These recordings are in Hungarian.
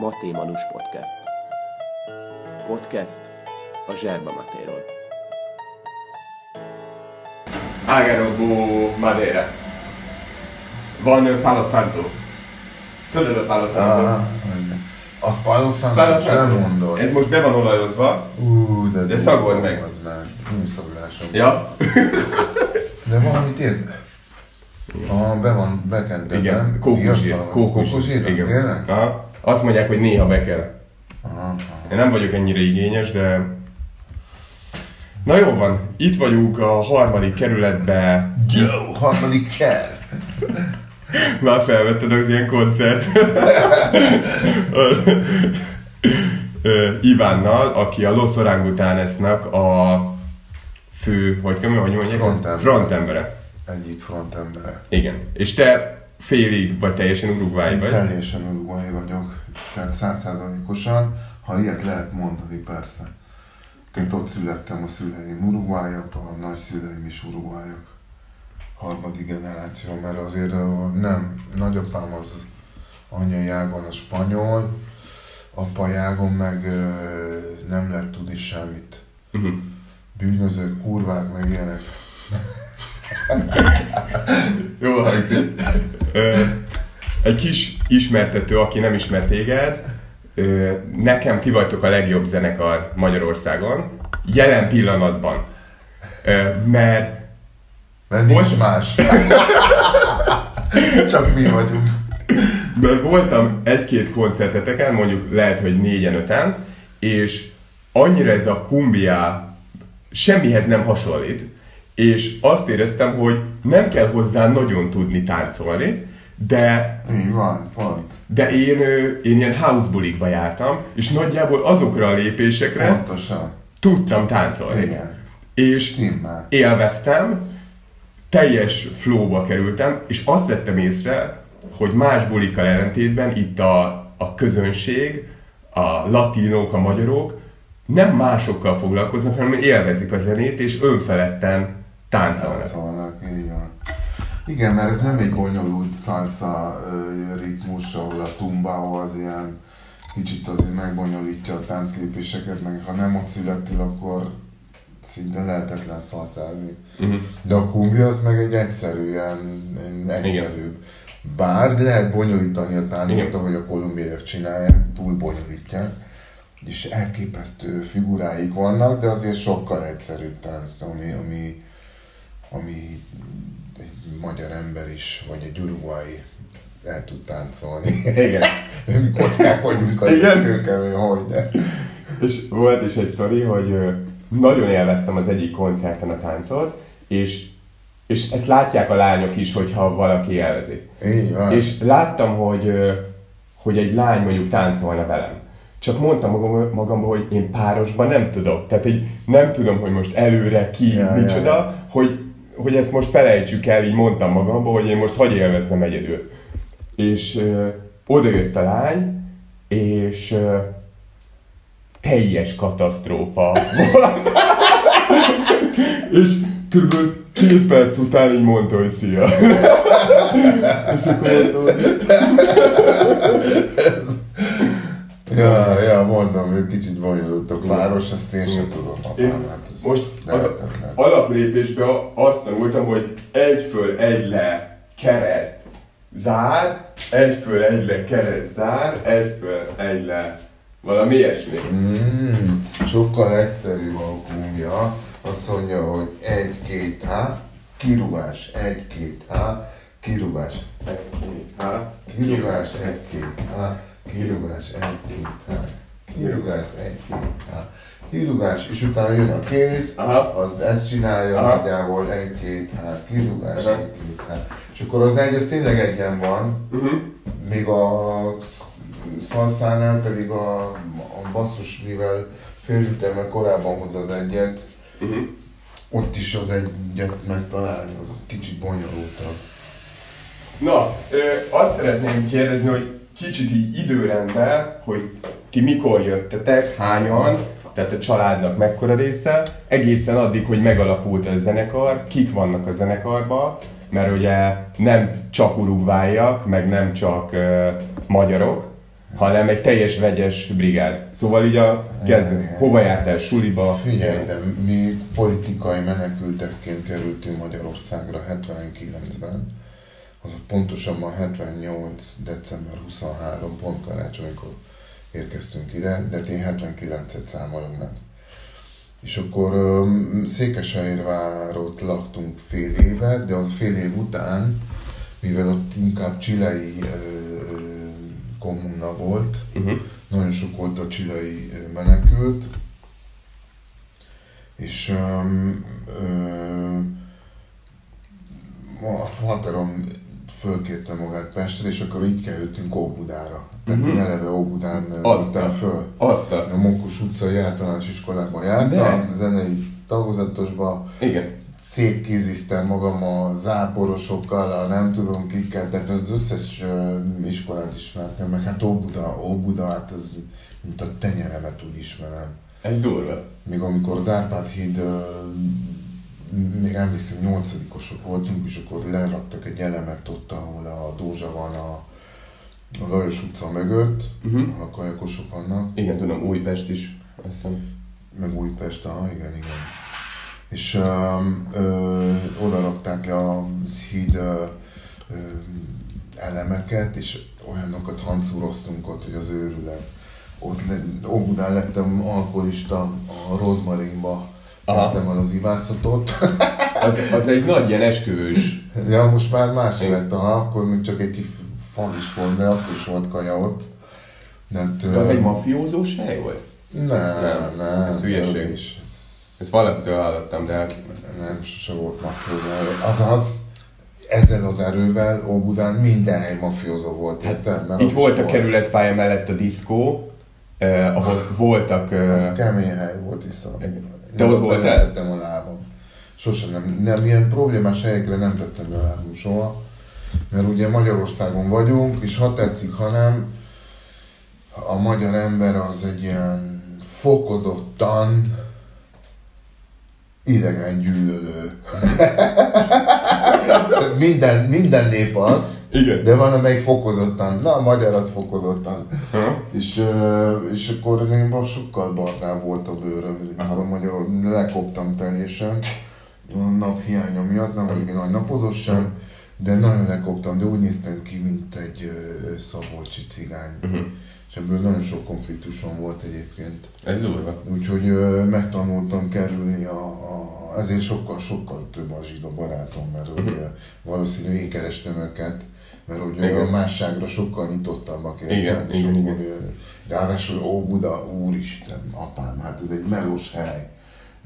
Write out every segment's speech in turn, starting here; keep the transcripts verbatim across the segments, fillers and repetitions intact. Matémanus Podcast. Podcast a Zserba Matéról. Ágarobó Madeira. Van Palo Santo. Tudod a Palo Santo? Ah, az Palo Santo, nem mondod. Ez most be van olajozva, uh, de, de szagold meg. meg. Nem szagolásom. Ja. De valamit érzed. Ah, be van bekentetben. Igen, kókuszír. Kókuszír, tényleg? Aha. Azt mondják, hogy néha be kell. Aha, aha. Én nem vagyok ennyire igényes, de... Na jó van, itt vagyunk a harmadik kerületbe. Jó, harmadik kerület. Már felvetted az ilyen koncert. Ivánnal, aki a Los Orangutanesnak a fő, hogy kell hogy mondják? Frontembere. Frontembere. Egyik frontembere. Igen. És te félig, vagy teljesen Uruguay vagy? Teljesen Uruguay vagyok. Tehát száz százalékosan, ha ilyet lehet mondani, persze. Tehát ott születtem, a szüleim uruguayak, a nagyszüleim is uruguayak. Harmadik generáció, mert azért nem. Nagyapám az anyai ágon a spanyol, apai ágon meg nem lehet tudni semmit. Uh-huh. Bűnözők, kurvák, meg ilyenek. Jól hangzik. Egy kis ismertető, aki nem ismer téged. Nekem ti vagytok a legjobb zenekar Magyarországon. Jelen pillanatban. Mert... Mert nincs volt... más. Csak mi vagyunk. Mert voltam egy-két koncerteteken, mondjuk lehet, hogy négyen, öten, és annyira ez a kumbia semmihez nem hasonlít, és azt éreztem, hogy nem kell hozzá nagyon tudni táncolni, de... Így van, pont. De én, én ilyen housebulikba jártam, és nagyjából azokra a lépésekre... Pontosan. Tudtam táncolni. Igen. És stimmel. Élveztem, teljes flowba kerültem, és azt vettem észre, hogy más bulikkal ellentétben itt a, a közönség, a latinók, a magyarok nem másokkal foglalkoznak, hanem élvezik a zenét, és önfeledten táncolnak. Táncolnak, így van. Igen, mert ez nem egy bonyolult salsa ritmus, ahol a tumbao az ilyen kicsit azért megbonyolítja a tánclépéseket, meg ha nem ott születtél, akkor szinte lehetetlen szalszázni. Uh-huh. De a kumbia az meg egy egyszerűen egyszerűbb. Igen. Bár lehet bonyolítani a táncot, ahogy a kolumbiaiak csinálják, túl bonyolítják, és elképesztő figuráik vannak, de azért sokkal egyszerűbb tánc, ami, ami, ami egy magyar ember is, vagy egy uruguayi el tud táncolni. Igen. Mi kockákodjunk az őkkel, hogy de. És volt is egy sztori, hogy nagyon élveztem az egyik koncerten a táncot, és, és ezt látják a lányok is, hogyha valaki élvezi. Így van. És láttam, hogy, hogy egy lány mondjuk táncolna velem. Csak mondtam magam, magamban, hogy én párosban nem tudok. Tehát így nem tudom, hogy most előre, ki, ja, micsoda, ja. Hogy, hogy ezt most felejtsük el, így mondtam magamban, hogy én most hagyj élvezzem egyedül. És ö, odajött a lány, és... Ö, teljes katasztrófa volt. És körülbelül két perc után így mondta, hogy szia. És akkor mondtam, hogy... ja, ja, mondom, hogy kicsit bonyolult a páros, azt én sem tudom. Apám, hát ez most az alaplépésben azt tanultam, hogy egy föl, egy le, kereszt, zár, egy föl, egy le, kereszt, zár, egy föl, egy le... Valami ilyesmi. Mm, sokkal egyszerűbb a kumbia. Azt mondja, hogy egy-két há, kirúgás, egy-két há, kirúgás, egy-két há, kirúgás, egy-két há, kirúgás, egy-két há, kirúgás, egy-két há, kirúgás, és utána jön a kéz, az ezt csinálja nagyjából egy-két há, kirúgás, egy-két há. És akkor az egy, az tényleg egyen van, még a... szalszánál pedig a, a basszus, mivel félütemben korábban hoz az egyet, uh-huh. Ott is az egyet megtalálni, az kicsit bonyolultabb. Na, ö, azt szeretném kérdezni, hogy kicsit így időrendben, hogy ti mikor jöttetek, hányan, tehát a családnak mekkora része, egészen addig, hogy megalapult a zenekar, kik vannak a zenekarban, mert ugye nem csak uruguayak, meg nem csak ö, magyarok, hanem egy teljes vegyes brigád. Szóval így a kezdő, hova jártál, suliba? Figyelj, de mi politikai menekültekként kerültünk Magyarországra hetvenkilencben, azaz pontosabban hetvennyolc december huszonharmadikán, pont karácsonykor érkeztünk ide, de ti hetvenkilencet számolunk meg. És akkor um, Székesfehérvárot laktunk fél évet, de az fél év után, mivel ott inkább csilei uh, kommuna volt, uh-huh. nagyon sok volt a csilei uh, menekült, és um, uh, a faterom fölkérte magát Pestre, és akkor így kerültünk Óbudára. Tehát uh-huh. én eleve Óbudán aztán föl. Aztán. A Mokus utca általános iskolában jártam, de. Zenei tagozatosban. Igen. Szétkéziztem magam a záporosokkal, a nem tudom kikkel, tehát az összes iskolát ismertem, meg hát Óbuda, Óbuda, hát az mint a tenyeremet úgy ismerem. Ez durva. Még amikor az Árpád híd, még emlékszem, nyolcadikosok voltunk, és akkor leraktak egy elemet ott, ahol a Dózsa van a, a Lajos utca mögött, uh-huh. a kajakosok vannak. Igen, tudom, Újpest is, azt hiszem. Meg Újpest, aha, igen, igen. És um, ö, oda rakták le a híd ö, ö, elemeket, és olyanokat hancúroztunk ott, hogy az őrület. Ott le, Óbudán lettem alkoholista a Rozmarénba. Kezdtem el az ivászatot. az, az egy nagy ilyen esküvős. Ja, most már más lett, aha, akkor még csak egy kis falis volt, de akkor is volt kaja ott. Mert, de az um, egy mafiózós hely volt? Nem, nem, nem. Ez hülyeség. Ezt valamikor hallottam, de... Nem, sose volt mafiózó. Azaz, ezzel az erővel Óbudán minden hely mafiózó volt. Hát, mert itt volt a volt. Kerületpálya mellett a diszkó, eh, ahol voltak... Eh... Ez kemény hely volt, hiszem. Te ott voltál? Nem tettem a lábam. Sose nem. Nem, ilyen problémás helyekre nem tettem a lábam soha. Mert ugye Magyarországon vagyunk, és ha tetszik, ha nem, a magyar ember az egy ilyen fokozottan idegen gyűlölő. minden, minden nép az, igen. De van, amelyik fokozottan. Na, a magyar az fokozottan. és, és akkor én sokkal barnább volt a bőröm, amikor magyarul lekoptam teljesen. A nap hiánya miatt, nem vagyok egy nagy napozós sem, de nagyon lekoptam, de úgy néztem ki, mint egy szabolcsi cigány. Uh-huh. És ebből nagyon sok konfliktusom volt egyébként. Ez durva. Úgyhogy ö, megtanultam kerülni, a, a, ezért sokkal-sokkal több a zsidó barátom, mert uh-huh. ugye, valószínű én kerestem őket, mert ugye a másságra sokkal nyitottabbak érted, és akkor ráadásul Óbuda, úristen, apám, hát ez egy melós hely.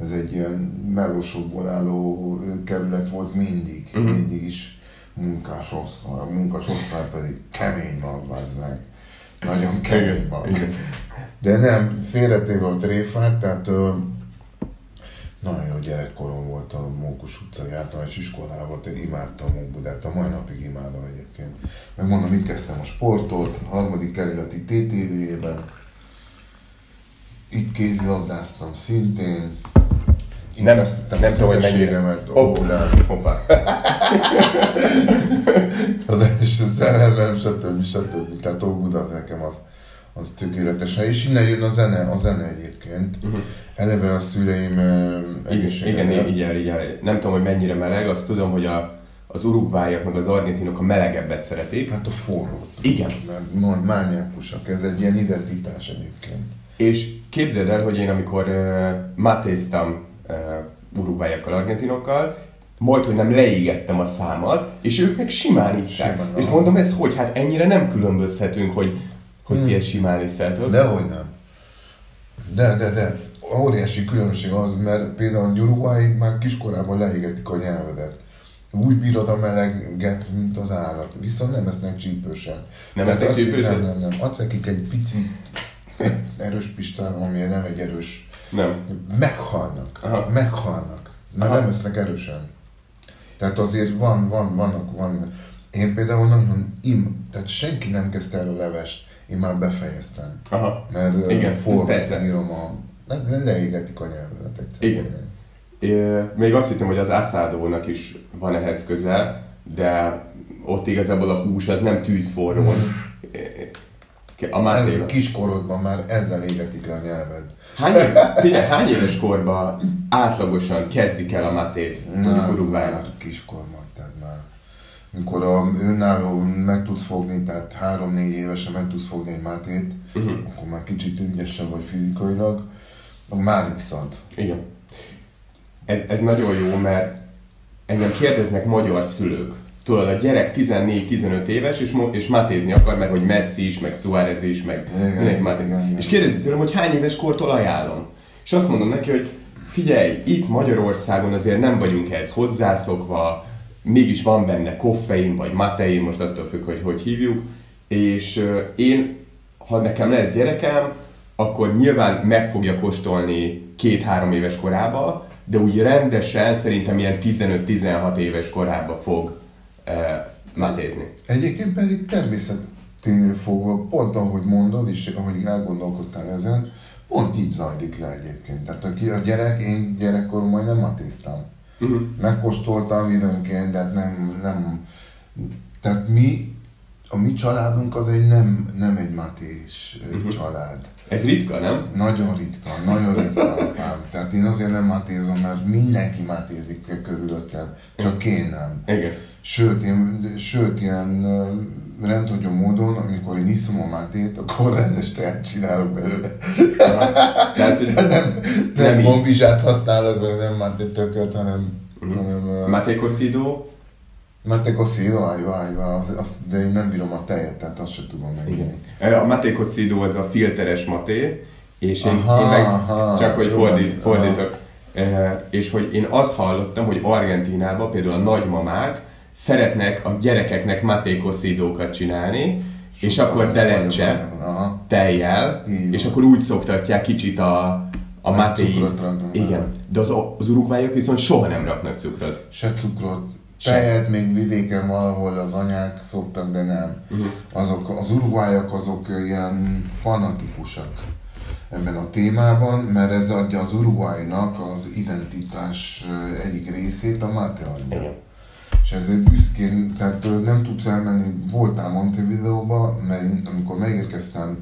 Ez egy ilyen melósokból álló kerület volt mindig, uh-huh. mindig is munkás osztály, a munkás osztály pedig kemény magvázd meg. Nagyon kemény mag. De nem, félretéve a tréfát, tehát ö, nagyon jó gyerekkorom volt a Mókus utca, jártam és iskolában, én imádtam Óbudát, a mai napig imádom egyébként. Megmondom, itt kezdtem a sportot, harmadik kerületi té té vé-ben, itt kézilabdáztam szintén, itt nem, nem tudom, hogy mennyire. Óbudán. Hoppá. Az első szerelmem, stb. stb. Tehát Óbuda az nekem az, az tökéletes. És innen jön a zene, a zene egyébként. Uh-huh. Eleve a szüleim egészségére. Igen, igen, igen, igen. Nem tudom, hogy mennyire meleg, azt tudom, hogy a, az urugváiak meg az argentinok a melegebbet szeretik. Hát a forrót. Igen. Mert nagy mániákusak, ez egy ilyen identitás egyébként. És képzeld el, hogy én amikor uh, mátéztam uh, urugváiakkal, argentinokkal, majd, hogy nem leégettem a számat, és ők meg simán iszták. És mondom, ez hogy? Hát ennyire nem különbözhetünk, hogy, hogy hmm. ti ezt simán iszeltök. Dehogy nem. De, de, de. Óriási különbség az, mert például a uruguayik már kiskorában leégetik a nyelvedet. Úgy bírod a meleget, mint az állat. Viszont nem esznek csípősen. Nem esznek csípősen? Nem, nem, nem. Adsz nekik egy pici, egy erős pistán, ami nem egy erős. Nem. Meghalnak. Aha. Meghalnak. Már nem esznek erősen. Tehát azért van, van, vannak, van. Én például nagyon im, tehát senki nem kezdte el a levest, én már befejeztem. Aha. Mert igen, forgatni írom a... leégetik a nyelvedet egyszerűen. Igen. É, még azt hittem, hogy az aszádónak is van ehhez közel, de ott igazából a hús az nem tűzforró. Ez kiskorodban már ezzel égetik le a nyelved. Hány, figyelj, hány éves korban átlagosan kezdik el a matét Uruguayban? Hát kiskorban, tehát már. Mikor a önálló meg tudsz fogni, tehát három-négy évesen meg tudsz fogni egy matét, uh-huh. akkor már kicsit ügyesebb vagy fizikailag, már viszont. Igen. Ez, ez nagyon jó, mert engem kérdeznek magyar szülők. Tudod, a gyerek tizennégy-tizenöt éves, és, és matézni akar, mert hogy Messi is, meg Suárez is, meg... Igen, igen, igen. És kérdezi tőlem, hogy hány éves kortól ajánlom. És azt mondom neki, hogy figyelj, itt Magyarországon azért nem vagyunk ehhez hozzászokva, mégis van benne koffein, vagy matein, most attól függ, hogy hogy hívjuk. És én, ha nekem lesz gyerekem, akkor nyilván meg fogja kóstolni két-három éves korába, de úgy rendesen szerintem ilyen tizenöt-tizenhat éves korába fog e, matézni. Egyébként pedig természetén fogva, pont ahogy mondod, és ahogy elgondolkodtál ezen, pont így zajlik le egyébként. Tehát aki a gyerek, én gyerekkoromban nem matéztam. Uh-huh. Megkóstoltam időnként, de nem, nem... Tehát mi, a mi családunk az egy nem, nem egy matés uh-huh. család. Ez ritka, nem? Nagyon ritka, nagyon ritka. Tehát én azért nem matézom, mert mindenki matézik körülöttem, csak én nem. Igen. Sőt, én, sőt ilyen rendhagyó módon, amikor én iszom a matét, akkor rendes teát csinálok belőle. Tehát, hogy nem, nem, nem bombizsát használok belőle, nem maté tökölt, hanem... Uh-huh. Maté cocido? Maté cocido, de én nem bírom a tejet, tehát azt sem tudom meginni. A maté cocido az a filteres maté, és én, aha, én meg aha, csak hogy fordít, fordítok. E, és hogy én azt hallottam, hogy Argentínában például a nagymamák szeretnek a gyerekeknek maté cocidókat csinálni, so, és akkor telecse tejjel, és akkor úgy szoktatják kicsit a, a matéit. Igen, de az, az uruguayok viszont soha nem raknak cukrot. Se cukrot. Tejet még vidéken valahol az anyák szoktak, de nem. Azok, az uruguayok azok ilyen fanatikusak ebben a témában, mert ez adja az uruguaynak az identitás egyik részét, a maté adja. És ezért büszkén, tehát nem tudsz elmenni, voltál Montevideóba, mert amikor megérkeztem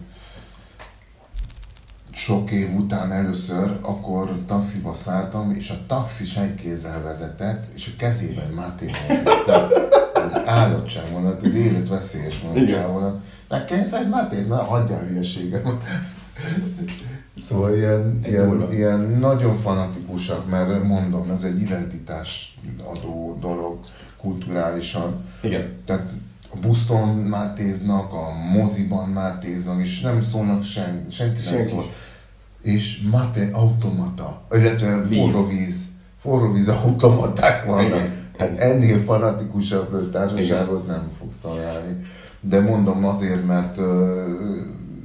sok év után először, akkor taxiba szálltam, és a taxis egy kézzel vezetett, és a kezében maté volt. Tehát állatság volt, az élet veszélyes mondtság volt. Na kész egy matét? Na hagyjál hülyeségem. Szóval ilyen, ilyen, ilyen nagyon fanatikusak, mert mondom, ez egy identitás adó dolog kulturálisan. Igen. Tehát a buszon mátéznak, a moziban mátéznak, és nem szólnak sen, senki, senki nem szól. És máté automata, illetve forróvíz, forróvíz automaták vannak. Igen. Hát ennél fanatikusabb társaságot nem fogsz találni. De mondom azért, mert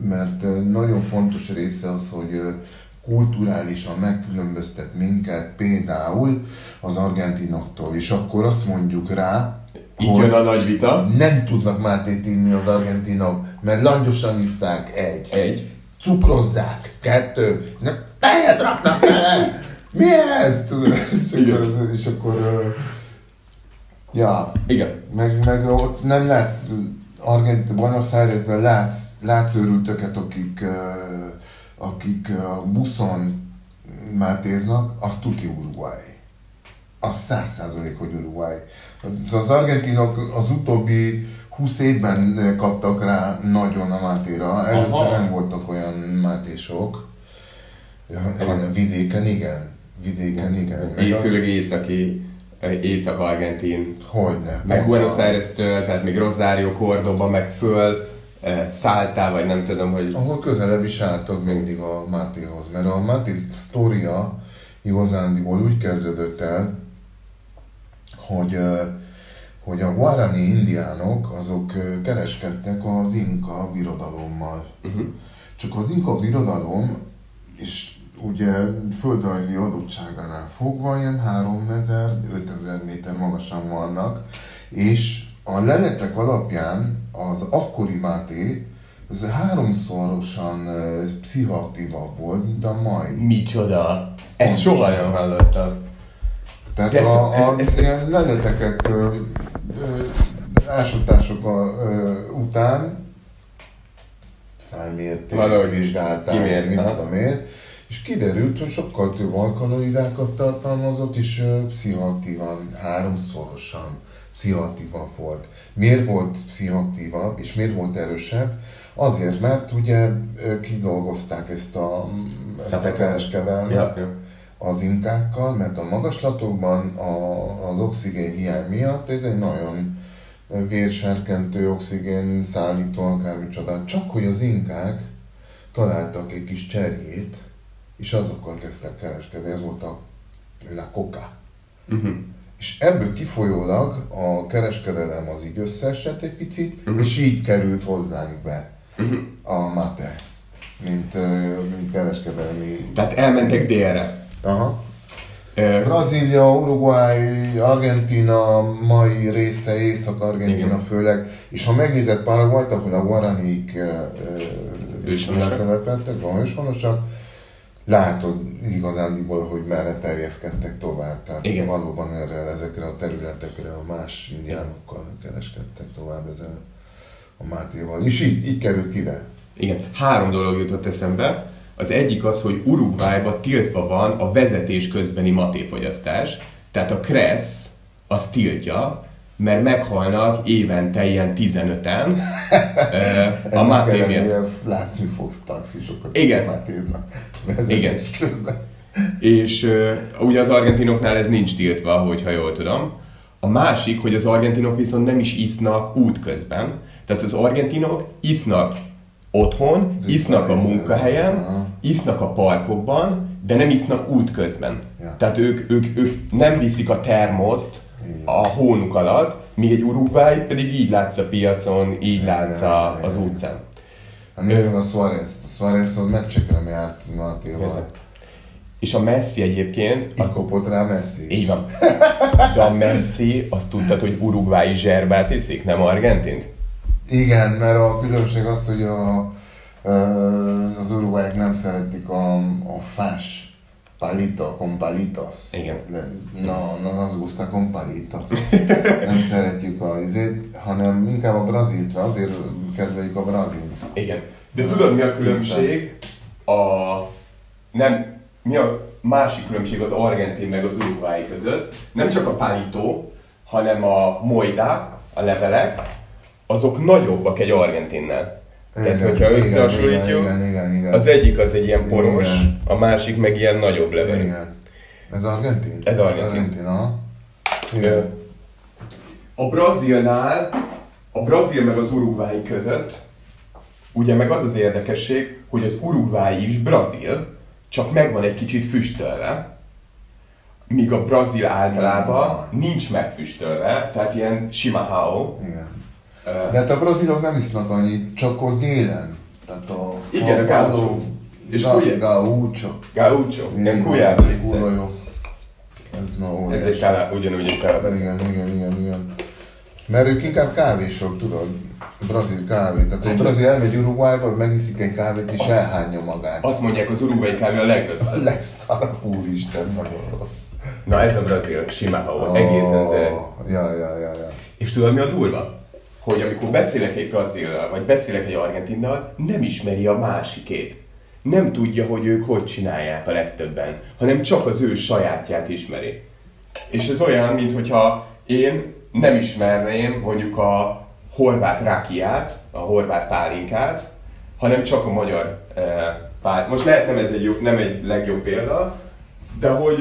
mert nagyon fontos része az, hogy kulturálisan megkülönböztet minket például az argentinoktól, és akkor azt mondjuk rá, így hogy a nagy vita. Nem tudnak mátét inni az argentinok, mert langyosan isszák, egy, egy. Cukrozzák, kettő, nem, tejet raknak bele, mi ez? És akkor, és akkor ja, igen. Meg, meg ott nem látsz, Argent, Buenos Airesben látsz, látsz őrültöket, akik, akik buszon mátéznak, az tuti Uruguay. Az száz százalék, hogy Uruguay. Az argentinok az utóbbi húsz évben kaptak rá nagyon a mátéra. Előtte nem voltak olyan mátésok. Hanem vidéken igen. Vidéken igen. Én főleg északi. Észak-Argentin, Hogyne, meg Buenos Aires-től, tehát még Rosario, Cordoba, meg föl e, szálltál, vagy nem tudom, hogy... Ahol közelebb is álltak mindig a matéhoz, mert a maté sztória igazándiból úgy kezdődött el, hogy, hogy a guarani indiánok azok kereskedtek az inka birodalommal. Uh-huh. Csak az inka birodalom, és ugye földrajzi adottságánál fogva ilyen háromezer-ötezer méter magasan vannak, és a leletek alapján az akkori máté az háromszorosan uh, pszichoaktívabb volt, mint a mai. Micsoda! Ezt soha nem hallottam. Tehát ez, a, a ez, ez, ez... leleteket uh, uh, ásatások uh, után felmérték, vizsgálták, mint tudom én, és kiderült, hogy sokkal több alkaloidákat tartalmazott, és pszichoaktívan, háromszorosan pszichoaktívabb volt. Miért volt pszichoaktívabb, és miért volt erősebb? Azért, mert ugye kidolgozták ezt a, a kereskedelmet ja. az inkákkal, mert a magaslatokban a, az oxigén hiány miatt ez egy nagyon vérserkentő, oxigén szállító, akármi csodát. Csak hogy az inkák találtak egy kis cserjét, és azokkal kezdtek kereskedni. Ez volt a la coca. Uh-huh. És ebből kifolyólag a kereskedelem az így összeesett egy picit, uh-huh. és így került hozzánk be uh-huh. a mate, mint, mint kereskedelmi... Tehát elmentek délre. Aha. Ö... Brazília, Uruguay, Argentina, mai része, Észak-Argentina főleg. És ha megnézett Paraguayt, akkor a guaranik letelepedtek, van őshonosak. Látod igazándiból, hogy merre terjeszkedtek tovább, tehát igen. valóban erre, ezekre a területekre a más indiánokkal kereskedtek tovább ezzel a mátéval. És így, így került ide. Igen, három dolog jutott eszembe. Az egyik az, hogy Uruguayban tiltva van a vezetés közbeni matéfogyasztás, tehát a kressz az tiltja, mert meghalnak évente ilyen tizenöten a máté miatt. Látni fogsz taxisokat, igen. mátéznak vezetés igen. közben. És uh, ugye az argentinoknál ez nincs tiltva, hogyha jól tudom. A másik, hogy az argentinok viszont nem is isznak útközben. Tehát az argentinok isznak otthon, de isznak a munkahelyen, a... isznak a parkokban, de nem isznak útközben. Ja. Tehát ők, ők, ők nem viszik a termoszt a hónuk alatt, míg egy Uruguay pedig így látsz a piacon, így látsz a, az utcán. Hát nézzük a Suárez-t. A Suárez-t meccsekre járt Mátéval. És a Messi egyébként... Itt kopott rá Messi. Így van. De a Messi, azt tudtad, hogy uruguayi zserbát iszik, nem argentint? Igen, mert a különbség az, hogy a, az uruguayok nem szeretik a, a fás. Palito, con palitos. Igen. De, no, no nos gusta con palitos. Nem szeretjük a izét, hanem inkább a brazilt, azért kedveljük a brazilt. Igen. De ez tudod mi a különbség? A... Nem, mi a másik különbség az argentin meg az uruguayi között? Nem csak a palito, hanem a moita, a levelek, azok nagyobbak egy argentinnál. Tehát, igen, hogyha összehasonlítjuk, igen, igen, igen, igen. az egyik az egy ilyen poros, igen. a másik meg ilyen nagyobb levelű. Igen. Ez argentin? Ez argentin. argentin aha. Igen. A brazilnál, a brazil meg az uruguayi között, ugye meg az az érdekesség, hogy az uruguayi is brazil, csak megvan egy kicsit füstölve, míg a brazil általában igen. nincs megfüstölve, tehát ilyen simahao. De hát a brazilok nem isznak annyit, csak ott délen. Tehát a igen, a gaucho. És kuya. Gaucho. Gaucho. Igen, kuya-ból isznek. Ez ma óriás. Ez egy kála, ugyanúgy egy kála. Igen, igen, igen, igen. Mert ők inkább kávésok, tudod. Brazil kávé. Tehát a brazil elmegy Uruguayba, megiszik egy kávét és azt, elhányja magát. Azt mondják, az uruguayi kávé a legrosszabb. A legszarabb, úristen, nagyon rossz. Na ez a brazil, simahao, egészen zöld. Ja, ja, ja, ja. És tudod mi a durva? Hogy amikor beszélek egy brazillal, vagy beszélek egy argentinnal, nem ismeri a másikét. Nem tudja, hogy ők hogy csinálják a legtöbben, hanem csak az ő sajátját ismeri. És ez olyan, mintha én nem ismerném mondjuk a horvát rákiát, a horvát pálinkát, hanem csak a magyar eh, pálinkát. Most lehet nem ez egy, jó, nem egy legjobb példa, de hogy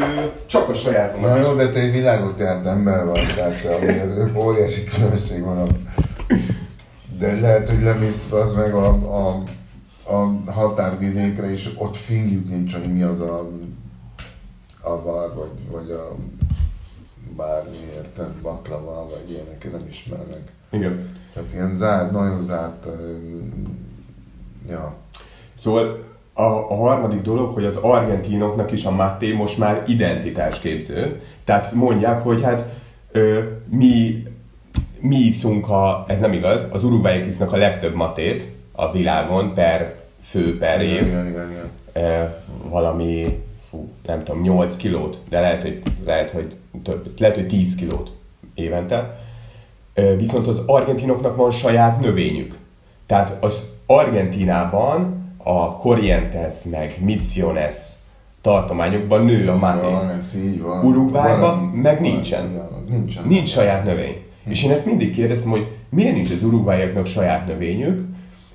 csak a sajátomat na is. Jó, de te egy világot járt ember vagy, tehát óriási különbség van a... De lehet, hogy lemész az meg a, a, a határvidékre, és ott fingjük nincs, hogy mi az a, a var, vagy, vagy a bármi, érted, baklava, vagy ilyenek, nem ismernek. Igen. Tehát ilyen zárt, nagyon zárt, ja. Szóval a, a harmadik dolog, hogy az argentinoknak is a maté most már identitásképző. Tehát mondják, hogy hát ö, mi... Mi iszunk a, ez nem igaz, az uruguayok isznak a legtöbb matét a világon per fő per év. Igen, igen, igen. E, valami, fú, nem tudom, nyolc kilót, de lehet, hogy, lehet, hogy több, lehet, hogy tíz kilót évente. E, viszont az argentinoknak van saját növényük. Tehát az Argentínában a Corrientes meg Misiones tartományokban nő a máté. Uruguayban meg nincsen. Nincsen. Nincs saját növény. És én ezt mindig kérdeztem, hogy miért nincs az uruguayoknak saját növényük,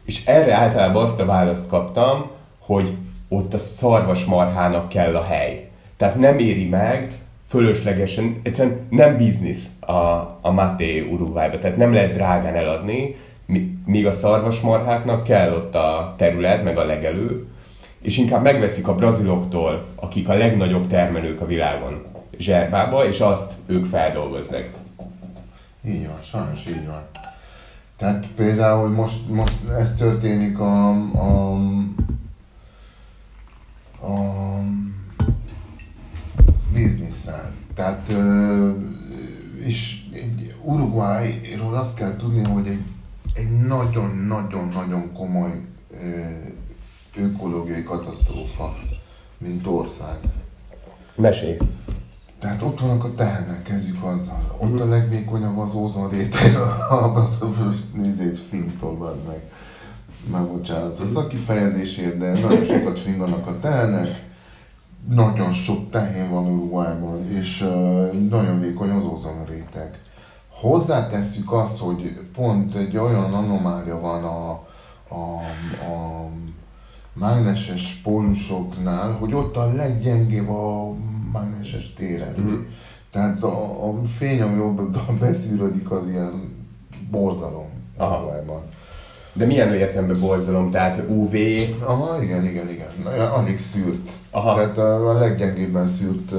és erre általában azt a választ kaptam, hogy ott a szarvasmarhának kell a hely. Tehát nem éri meg, fölöslegesen, egyszerűen nem biznisz a, a máté Uruguayba, tehát nem lehet drágán eladni, míg a szarvasmarháknak kell ott a terület, meg a legelő, és inkább megveszik a braziloktól, akik a legnagyobb termelők a világon, zserbába, és azt ők feldolgozzák. Így van, sajnos így van. Tehát például most, most ez történik a, a, a bizniszen. Tehát ö, és Uruguayról azt kell tudni, hogy egy egy nagyon-nagyon-nagyon komoly ökológiai katasztrófa, mint ország. Mesélj! Tehát ott vannak a tehenek, kezdjük azzal. Ott a legvékonyabb az ózonréteg, az a nézét fingtól, az meg. Már bocsánat, a szakifejezésért, de nagyon sokat finganak a tehenek. Nagyon sok tehén van Uruguayban, és nagyon vékony az ózonréteg. Hozzátesszük azt, hogy pont egy olyan anomália van a, a, a mágneses pólusoknál, hogy ott a leggyengébb a mágneses térerő. Mm-hmm. Tehát a, a fény, ami ott beszűrödik, az ilyen borzalom. De milyen értelemben borzalom? Tehát u vé? Aha, igen, igen, igen. Alig szűrt. Aha. Tehát a, a leggyengébben szűrt.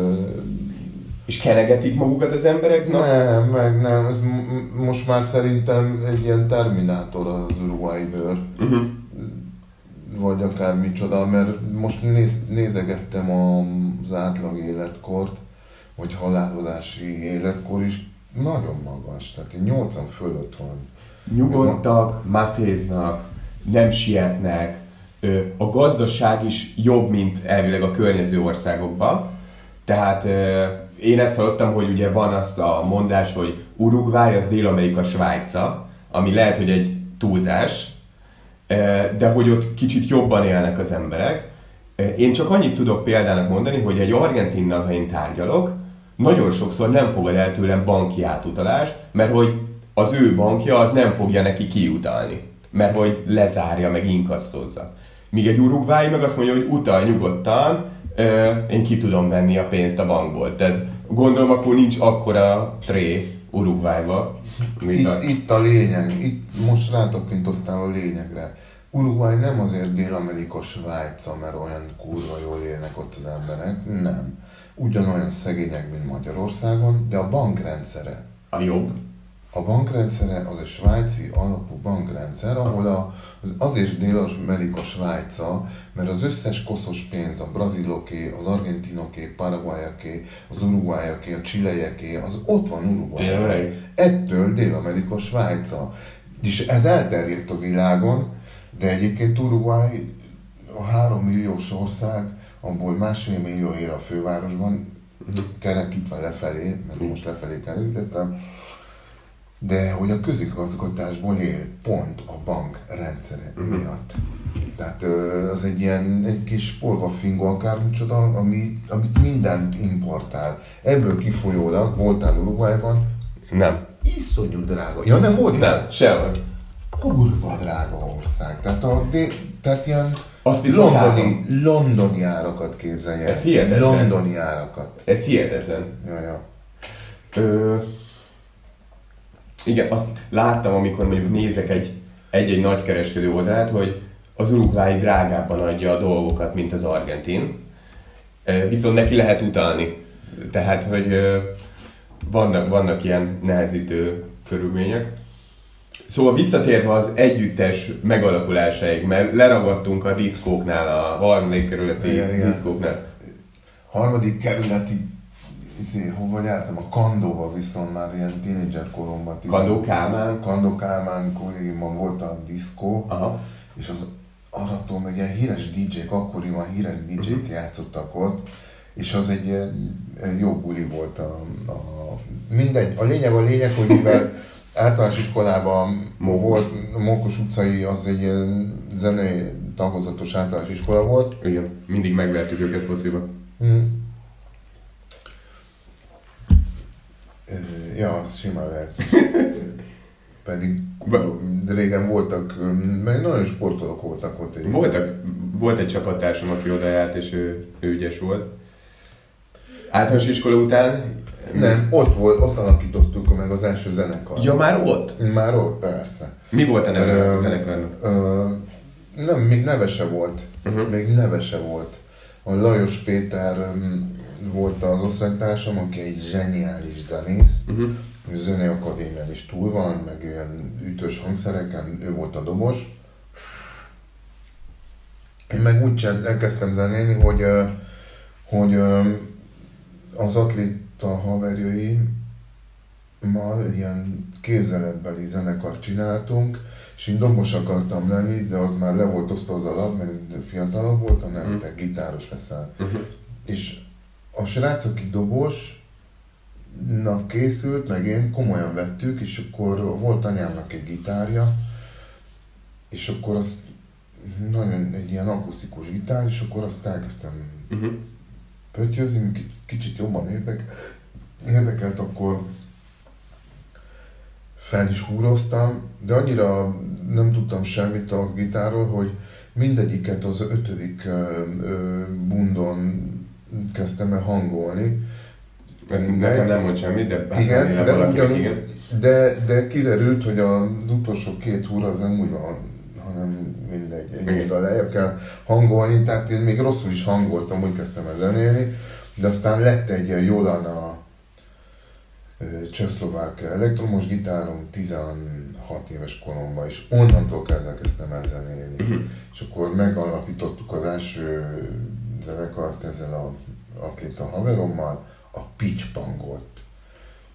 És kenegetik magukat az emberek? Na? Nem, meg nem. Ez m- most már szerintem egy ilyen terminátor az uruguayi bőr. Uh-huh. Vagy akár micsoda, mert most néz- nézegettem az átlag életkort, vagy halálozási életkor is nagyon magas, tehát nyolcvan fölött van. Nyugodtak, matéznak, nem sietnek, a gazdaság is jobb, mint elvileg a környező országokban, tehát én ezt hallottam, hogy ugye van az a mondás, hogy Uruguay az Dél-Amerika Svájca, ami lehet, hogy egy túlzás, de hogy ott kicsit jobban élnek az emberek. Én csak annyit tudok példának mondani, hogy egy argentinnal, ha én tárgyalok, nagyon sokszor nem fogad el tőlem banki átutalást, mert hogy az ő bankja az nem fogja neki kiutalni, mert hogy lezárja, meg inkasszozza. Míg egy uruguayi meg azt mondja, hogy utal nyugodtan, én ki tudom venni a pénzt a bankból. Tehát gondolom, akkor nincs akkora tré Uruguayba. Itt a... itt a lényeg. Itt most rátapintottál a lényegre. Uruguay nem azért Dél-Amerika Svájca, mert olyan kurva jól élnek ott az emberek. Nem. Ugyanolyan szegények, mint Magyarországon, de a bankrendszere. A jobb? A bankrendszere az a svájci alapú bankrendszer, ahol a, az azért Dél-Amerika Svájca, mert az összes koszos pénz, a braziloké, az argentinoké, paraguayaké, az uruguayaké, a csilejeké, az ott van Uruguayban. Ettől Dél-Amerika Svájca. És ez elterjedt a világon, de egyébként Uruguay a három milliós ország, abból másfél millió él a fővárosban, kerekítve lefelé, mert most lefelé kerekítettem, de hogy a közigazgatásból él pont a bank rendszere miatt. Tehát az egy ilyen egy kis polgafingó, akármicsoda, ami, amit mindent importál. Ebből kifolyólag voltál Uruguayban? Nem. Iszonyú drága. Ja, nem voltál? Sehol. Kurva drága ország. Tehát, a, de, tehát ilyen londoni, londoni árakat képzelj el. Ez hihetetlen. Londoni árakat. Ez hihetetlen. Ja, ja. Ö... Igen, azt láttam, amikor mondjuk nézek egy, egy-egy nagykereskedő oldalát, hogy az uruguayi drágábban adja a dolgokat, mint az argentin. Viszont neki lehet utalni. Tehát, hogy vannak, vannak ilyen nehezítő körülmények. Szóval visszatérve az együttes megalakulásáig, mert leragadtunk a diszkóknál, a harmadik kerületi igen, diszkóknál. Igen. Harmadik kerületi... Hova jártam? A Kandóba viszont már ilyen tínédzser koromban. tizen... Kandó Kálmán? Kandó Kálmán kollégiumban volt a diszkó, aha. És az arratól meg ilyen híres dí dzsék, akkoriban híres dí dzsék uh-huh. játszottak ott, és az egy, egy jó buli volt. A, a, mindegy, a lényeg a lényeg, hogy mivel általános iskolában volt, Mokus utcai, az egy zenei tagozatos általános iskola volt. Igen, mindig megvertük őket fociban. Hmm. Ja, az simán lehet. Pedig régen voltak, mert nagyon sportolók voltak ott. Egy voltak, volt egy csapattársam, aki oda járt, és ő, ő ügyes volt. Általános iskola után? Nem, ott volt, ott alakítottuk meg az első zenekart. Ja, már ott? Már ott, persze. Mi volt a neve a zenekarnak? Nem, még neve se volt. Uh-huh. Még neve se volt. A Lajos Péter volt az osztálytársam, aki egy zseniális zenész. Uh-huh. A Zenei Akadémián is túl van, meg ilyen ütős hangszereken, ő volt a dobos. Én meg úgy elkezdtem zenélni, hogy, hogy az atléta haverjaimmal ilyen képzeletbeli zenekart csináltunk, és én dobos akartam lenni, de az már le volt osztva az alap, mert fiatalabb voltam, nem, te gitáros leszel. Uh-huh. És a srácok itt dobos, na készült, meg én komolyan vettük, és akkor volt anyámnak egy gitárja, és akkor az nagyon egy ilyen akusztikus gitár, és akkor azt elkezdtem uh-huh. pöttyözni, kicsit jobban érdek, érdekelt, akkor fel is húroztam, de annyira nem tudtam semmit a gitárról, hogy mindegyiket az ötödik bundon kezdtem el hangolni. Ezt nekem nem mond semmit, de igen, de, valakinek, igen. De, de kiderült, hogy az utolsó két húr az nem úgy van, hanem mindegy, egy oda lejjebb kell hangolni, tehát én még rosszul is hangoltam, úgy kezdtem el zenélni, de aztán lett egy ilyen Jolana cseszulák elektromos gitárom tizenhat éves koromban, és onnantól kezdve kezdtem el zenélni. Uh-huh. És akkor megalapítottuk az első zenekart ezzel a atléta haverommal, a pitchpangot.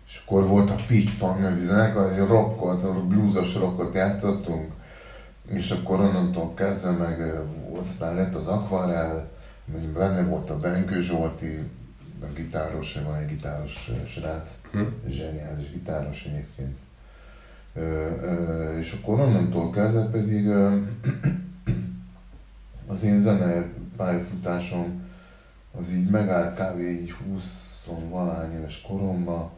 És akkor volt a pitchpang nevű zenekar, egy rockot, blúzos rockot játszottunk, és akkor onnantól kezdve meg aztán lett az akvarel, benne volt a Benkő Zsolti, a gitáros, van egy gitáros srác, hm. zseniális gitáros egyébként. Ö, ö, és akkor onnantól kezdve pedig ö, az én zene pályafutásom az így megállt kb. Így húsz-valahány éves koromban,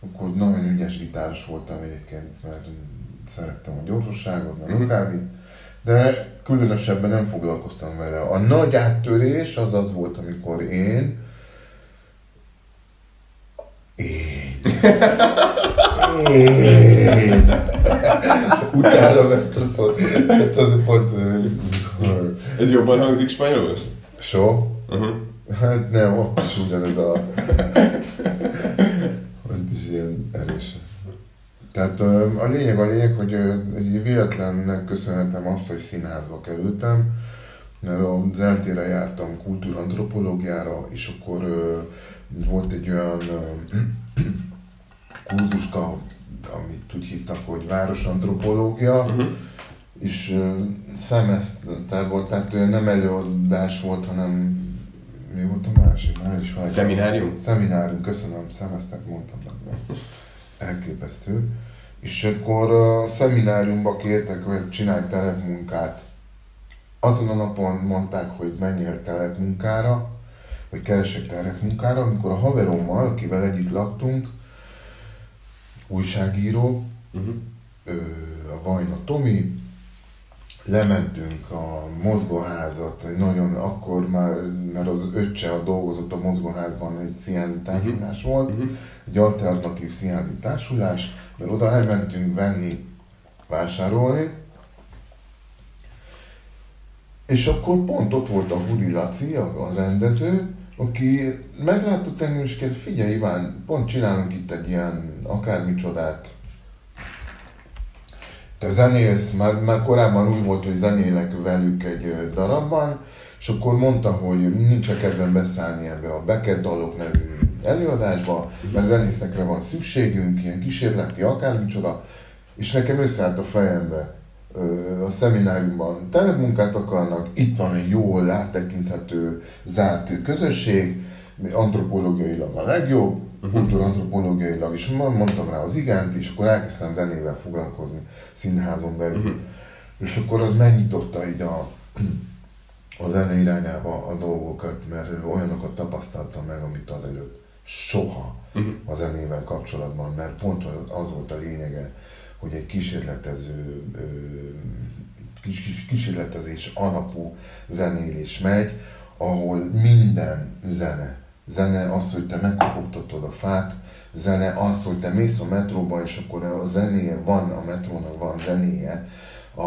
akkor nagyon ügyes gitáros voltam egyébként, mert szerettem a gyorsaságot, meg mm-hmm. akármit, de különösebben nem foglalkoztam vele. A nagy áttörés az az volt, amikor én... Én... Én... Utálom ezt a szót. Hát az pont... Ez jobban hangzik spanyolul? So. Uh-huh. Hát nem, ott is ugyanez a... Ott is ilyen erős. Tehát a lényeg a lényeg, hogy egy véletlennek köszönhetem azt, hogy színházba kerültem, mert a Zeltérre jártam kultúrantropológiára, és akkor volt egy olyan kurzuska, amit úgy hívtak, hogy városantropológia, uh-huh. és szemeszter volt, tehát nem előadás volt, hanem mi volt a másik? Szeminárium? Szeminárium, köszönöm, szemesztert mondtam, elképesztő. És akkor a szemináriumba kértek, hogy csinálj telepmunkát. Azon a napon mondták, hogy menjél telepmunkára, vagy keresek telepmunkára, amikor a haverommal, akivel együtt laktunk, újságíró, uh-huh. a Vajna Tomi, lementünk a mozgóházat, nagyon akkor már, mert az öccse a dolgozott a mozgóházban, egy színházi társulás uh-huh. volt, uh-huh. egy alternatív színházi társulás, mert oda elmentünk venni, vásárolni, és akkor pont ott volt a Budi Laci, a rendező, aki meglátott engem, és kérdezett, figyelj Iván, pont csinálunk itt egy ilyen akármicsodát, te zenélsz, már, már korábban úgy volt, hogy zenélek velük egy darabban, és akkor mondta, hogy nincs kedvem beszállni ebbe a Beckett dalok nevű előadásba, mert zenészekre van szükségünk, ilyen kísérleti akármicsoda, és nekem összeállt a fejembe a szemináriumban. Telepmunkát akarnak, itt van egy jól láttekinthető, zárt közösség, antropológiailag a legjobb, kultúrantropológiailag, és mondtam rá az igánt, és akkor elkezdtem zenével foglalkozni színházon belül. Uh-huh. És akkor az megnyitotta így a, a zene irányába a dolgokat, mert olyanokat tapasztaltam meg, amit azelőtt soha uh-huh. a zenével kapcsolatban, mert pont az volt a lényege, hogy egy kísérletező, kis, kis, kísérletezés alapú zenélés megy, ahol minden zene, zene az, hogy te megkopogtatod a fát, zene az, hogy te mész a metróba, és akkor a zenéje van, a metrónak van zenéje, a,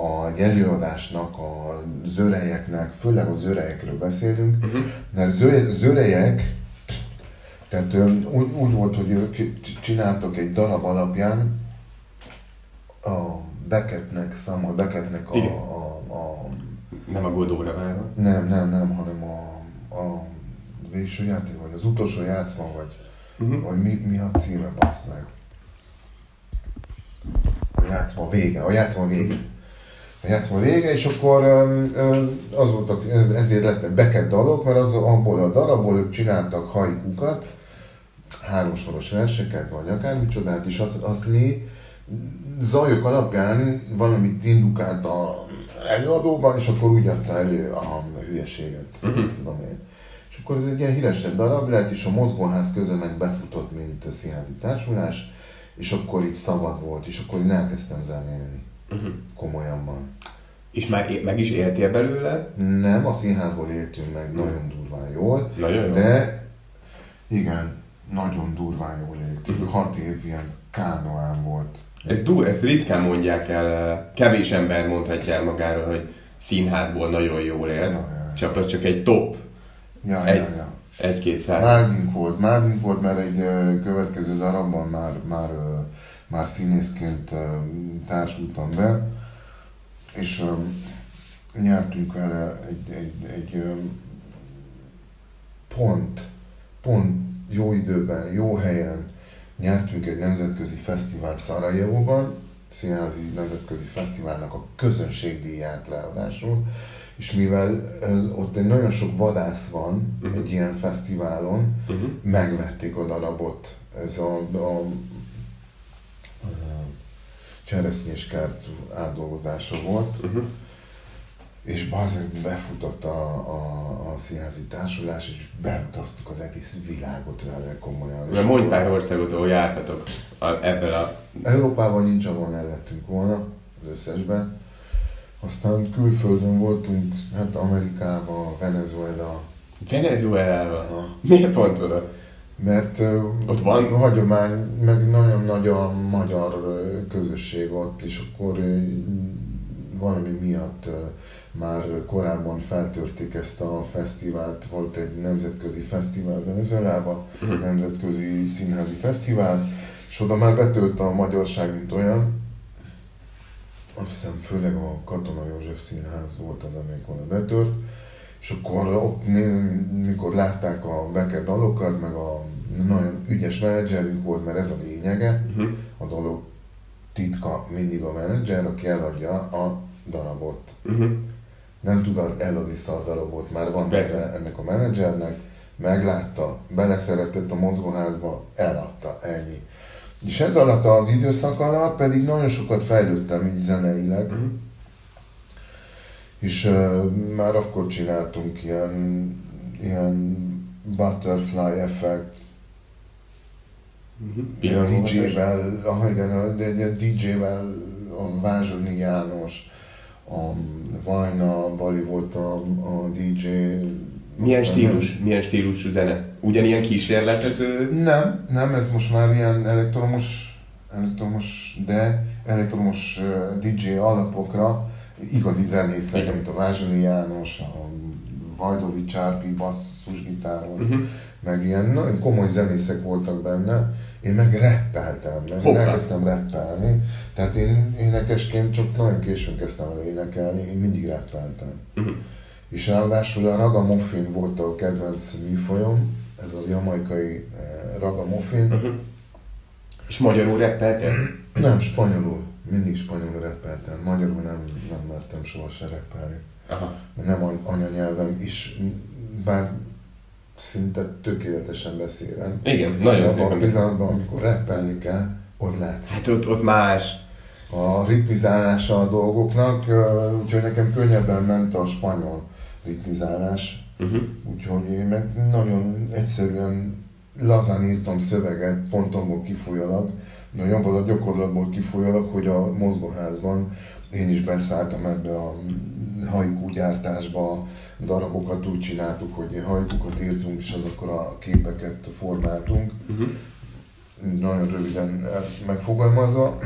a előadásnak, a zörejeknek, főleg a zörejekről beszélünk, uh-huh. mert zö, zörejek, tehát úgy, úgy volt, hogy ők csináltak egy darab alapján, a Beckettnek, Samuel Beckettnek a, a, a... Nem a Godóra várva? Nem, nem, nem, hanem a, a végső játék, vagy az utolsó játszma, vagy, uh-huh. vagy mi, mi a címe, bassz meg. A játszma vége, a játszma vége. A játszma vége, és akkor az voltak, ez, ezért lettek Beckett dalok, mert az, abból a darabból ők csináltak haikukat, háromsoros verseket, vagy akármicsodát, és azt, azt mi zajok alapján valamit indukált a előadóban, és akkor úgy adta elő a hülyeséget, uh-huh. tudom én. És akkor ez egy ilyen híresebb darab lett, és a mozgóház közben befutott, mint színházi társulás, és akkor így szabad volt, és akkor én elkezdtem zenélni. Uh-huh. Komolyabban. És már é- meg is éltél belőle? Nem, a színházból éltünk meg uh-huh. nagyon durván jól, nagyon de jól. Igen, nagyon durván jól éltünk. Uh-huh. Hat év ilyen kánoán volt. Ezt, túl, ezt ritkán mondják el, kevés ember mondhatja el magáról, hogy színházból nagyon jól élt, ja, ja, ja. csak az csak egy top, ja, egy, ja, ja. egy-két száz. Mázink volt, mázink volt, mert egy következő darabban már, már, már színészként társultam be, és nyertünk vele egy, egy, egy pont, pont jó időben, jó helyen, nyertünk egy nemzetközi fesztivál Szarajevóban, színházi nemzetközi fesztiválnak a közönségdíját ráadásul, és mivel ez, ott egy nagyon sok vadász van uh-huh. egy ilyen fesztiválon, uh-huh. megvették a darabot. Ez a, a, a Cseresznyéskert átdolgozása volt, uh-huh. és bazen befutott a, a, a színházi társulás, és beutaztuk az egész világot vele komolyan. De mondj pár országot, ahol jártatok ebből a... Európában nincs, ahol ne lettünk volna, az összesben. Aztán külföldön voltunk, hát Amerikában, Venezuela. Venezuelában? Miért pont oda? Mert ott van a hagyomány, meg nagyon nagy a magyar közösség ott, és akkor valami miatt már korábban feltörték ezt a fesztivált, volt egy nemzetközi fesztivál Venezuelában, uh-huh. nemzetközi színházi fesztivál, és oda már betölt a magyarság, mint olyan. Azt hiszem, főleg a Katona József Színház volt az, amelyik oda betört, és akkor ott, mikor látták a Beckett dalokat, meg a nagyon ügyes menedzserünk volt, mert ez a lényege, uh-huh. a dolog titka mindig a menedzser, aki eladja a darabot. Uh-huh. Nem tud eladni szar darabot, már van beze ennek a menedzsernek, meglátta, beleszeretett a mozgóházba, eladta, ennyi. És ez alatt az időszak alatt pedig nagyon sokat fejlődtem így zeneileg, uh-huh. és uh, már akkor csináltunk ilyen, ilyen butterfly effect, uh-huh. a dé dzsével, ah, igen, a, a dé dzsével, a Vázsonyi János, a Vajna, Bali volt a, a dé dzsé. Milyen stílus? Nem... Milyen stílusú zene? Ugyanilyen kísérletező? Nem, nem, ez most már ilyen elektromos, elektromos de elektromos dé dzsé alapokra igazi zenészek, igen. mint a Vázsonyi János, a Vajdovi Csárpi basszusgitáron, uh-huh. meg ilyen nagyon komoly zenészek voltak benne. Én meg rappeltem, meg Hoppá. elkezdtem rappelni. Tehát én énekesként csak nagyon későn kezdtem el énekelni, én mindig rappeltem. Uh-huh. És ráadásul a ragamuffin volt a kedvenc műfajom, ez a jamaikai ragamuffin. Uh-huh. És magyarul rappeltem? Nem, spanyolul. Mindig spanyolul rappeltem. Magyarul nem, nem mertem soha se rappelni. Aha. Nem anyanyelvem is, bár szinte tökéletesen beszélem. Igen, nagyon szépen. A pillanatban, amikor rappelni kell, ott látszik. Hát ott, ott más. A ritmizálása a dolgoknak, úgyhogy nekem könnyebben ment a spanyol ritmizálás. Uh-huh. Úgyhogy én meg nagyon egyszerűen lazán írtam szöveget, pontomból kifolyólag, nagyon abban a gyakorlatból kifolyólag, hogy a mozgóházban én is beszálltam ebbe a haiku gyártásba, darabokat úgy csináltuk, hogy haikukat írtunk, és azokkor a képeket formáltunk. Uh-huh. Nagyon röviden megfogalmazva.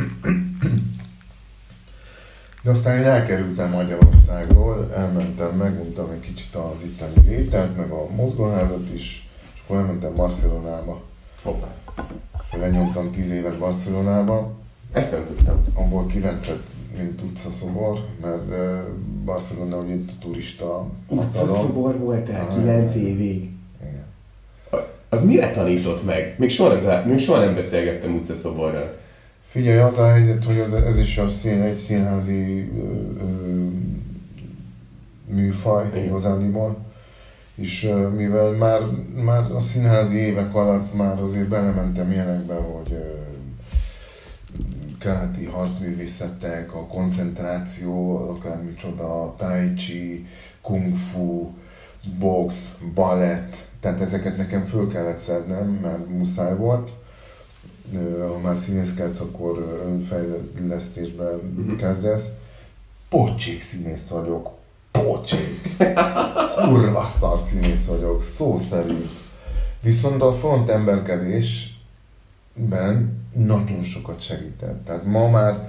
De aztán én elkerültem Magyarországról, elmentem, megmondtam egy kicsit az itteni létet, meg a mozgóházat is, és akkor elmentem Barcelonába. Hoppá. És lenyomtam tíz évet Barcelonába. Ezt nem tudtam. Abból kilencet, mint utcaszobor, mert Barcelona ugye itt a turista hatalom. Utcaszobor voltál kilenc évig? Igen. Az mire tanított meg? Még soha nem, még soha nem beszélgettem utcaszoborral. Figyelj, az a helyzet, hogy ez, ez is a szín, egy színházi ö, ö, műfaj igazándiból, és ö, mivel már, már a színházi évek alatt már azért belementem ilyenekbe, hogy ö, keleti harcművészetek, a koncentráció, akármicsoda, a tai chi, kung fu, box, balett, tehát ezeket nekem föl kellett szednem, mert muszáj volt. Ha már színészkedsz, akkor önfejlesztésben uh-huh. kezdesz. Pocsék színész vagyok. Pocsék! Kurva szar színész vagyok. Szó szerint. Viszont a frontemberkedésben nagyon sokat segített. Tehát ma már,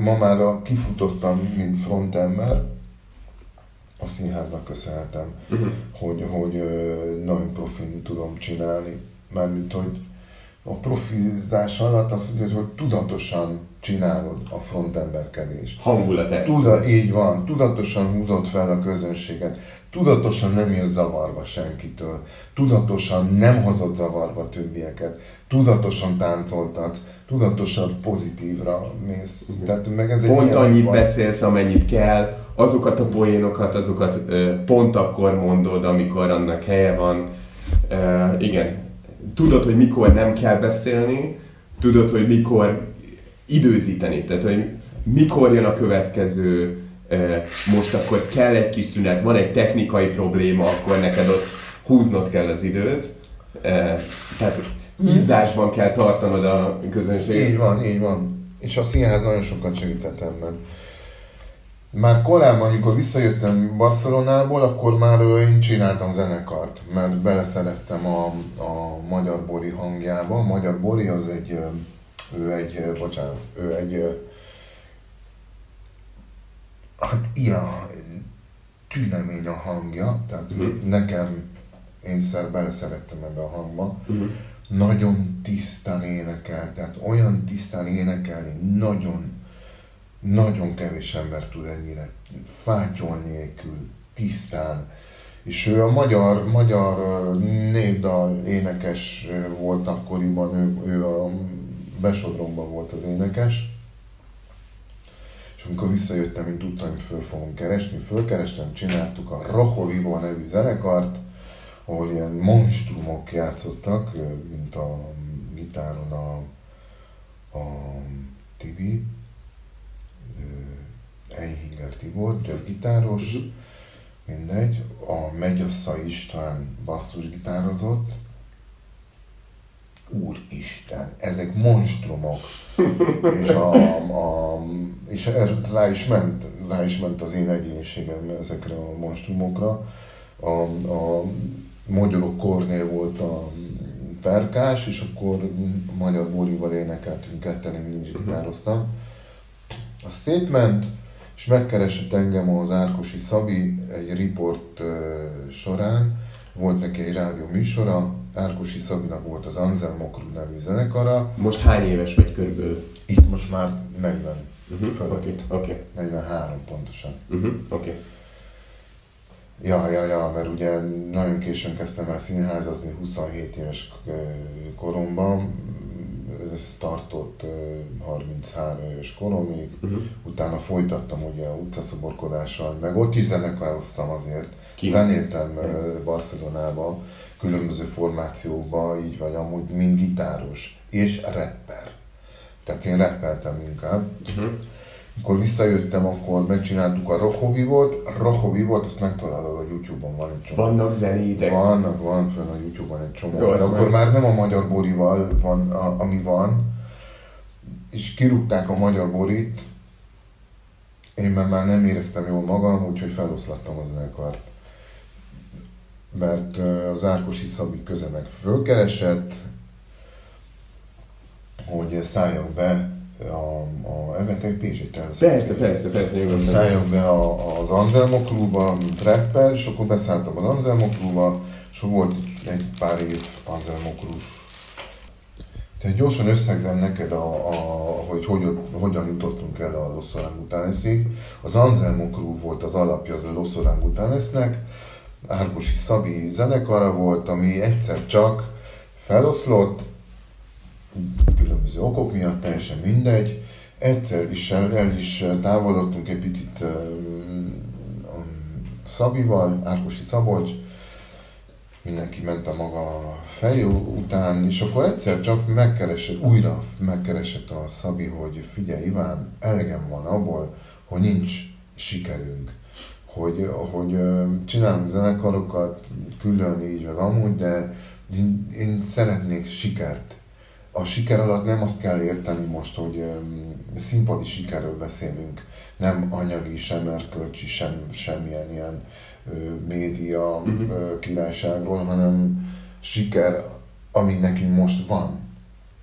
ma már kifutottam, mint frontember. A színháznak köszönhetem, uh-huh. hogy, hogy nagyon profin tudom csinálni. Mármint, hogy a profizás alatt azt mondja, hogy tudatosan csinálod a frontemberkedést. Hangulatát. Tuda, így van, tudatosan húzod fel a közönséget, tudatosan nem jössz zavarba senkitől, tudatosan nem hozod zavarba többieket, tudatosan táncoltatsz, tudatosan pozitívra mész. Uh-huh. Tehát meg ez pont annyit van. Beszélsz, amennyit kell, azokat a poénokat, azokat ö, pont akkor mondod, amikor annak helye van. Ö, igen. Tudod, hogy mikor nem kell beszélni, tudod, hogy mikor időzíteni, tehát hogy mikor jön a következő, most akkor kell egy kis szünet, van egy technikai probléma, akkor neked ott húznod kell az időt, tehát izzásban kell tartanod a közönséget. Így van, így van. És a színház nagyon sokat segített ebben. Már korábban, amikor visszajöttem Barcelonából, akkor már én csináltam zenekart, mert beleszerettem a, a Magyar Bori hangjába. Magyar Bori az egy, ő egy, bocsánat, ő egy, hát ilyen tünemény a hangja, tehát mm. nekem, én szer beleszerettem ebbe a hangba. Mm. Nagyon tisztán énekel, tehát olyan tisztán énekelni, nagyon Nagyon kevés ember tud ennyire fátyol nélkül, tisztán. És ő a magyar, magyar népdal énekes volt akkoriban, ő, ő a Besodromban volt az énekes. És amikor visszajöttem, én tudtam, hogy föl fogom keresni. Fölkerestem, csináltuk a Rahovibo nevű zenekart, ahol ilyen monstrumok játszottak, mint a gitáron a, a Tibi. Eichinger Tibor, jazzgitáros, uh-huh. mindegy. A Megyassai István basszusgitározott. Úristen, ezek monstrumok. és, a, a, és rá is ment, rá is ment az én egyéniségem ezekre a monstrumokra. A, a Magyar Korné volt a perkás, és akkor Magyar Borival énekeltünk ketten, én mindig gitároztam. Az szétment, és megkeresett engem az Árkosi Szabi egy riport uh, során. Volt neki egy rádió műsora, Árkosi Szabinak volt az Anzelm Okrú nevű zenekara. Most hány éves vagy körülbelül? Itt most már negyven uh-huh. fölött. Okay. Okay. negyvenhárom pontosan. Uh-huh. Oké. Okay. Ja, ja, ja, mert ugye nagyon későn kezdtem el színházazni, huszonhét éves koromban. ez tartott harminchárom éves koromig, uh-huh. Utána folytattam ugye utcaszoborkodással, meg ott is zenekaroztam azért. Ki? Zenétem uh-huh. Barcelonában, különböző formációban, így vagy amúgy, mint gitáros és rapper. Tehát én rappeltem inkább. Uh-huh. Amikor visszajöttem, akkor megcsináltuk a Rahovibot. Rahovibot, azt megtalálod, hogy YouTube-on van egy csomó. Vannak zenéidek. Vannak, van fönn a YouTube-on egy csomó. Jó, de akkor már nem a magyar borival van, a, ami van. És kirúgták a magyar borit. Én már, már nem éreztem jól magam, úgyhogy feloszlattam az zenekart. Mert az Árkosi Szabi köze meg fölkeresett, hogy szálljon be a, a evetek Pézsét természetesen. Persze, persze, persze, jól mondani. Szálljon be a, az Anzelm Okruba, mint rapper, és akkor beszálltam az Anzelm Okruba, és volt egy pár év Anzelm Okrús. Tehát gyorsan összegzem neked, a, a, hogy, hogy hogyan jutottunk el a Los Orangutanesig. Az Anzelm Okrú volt az alapja az a Los Orangutanesnek, Árkosi Szabi zenekara volt, ami egyszer csak feloszlott, különböző okok miatt, teljesen mindegy. Egyszer is el, el is távolodtunk egy picit um, Szabival, Árkosi Szabolcs, mindenki ment a maga fejó után, és akkor egyszer csak megkeresett, újra megkeresett a Szabi, hogy figyelj Iván, elegem van abból, hogy nincs sikerünk. Hogy, hogy csinálunk zenekarokat, külön így meg amúgy, de én, én szeretnék sikert. A siker alatt nem azt kell érteni most, hogy színpadi sikerről beszélünk, nem anyagi, sem erkölcsi, sem, semmilyen ilyen média uh-huh. királyságról, hanem siker, ami nekünk most van,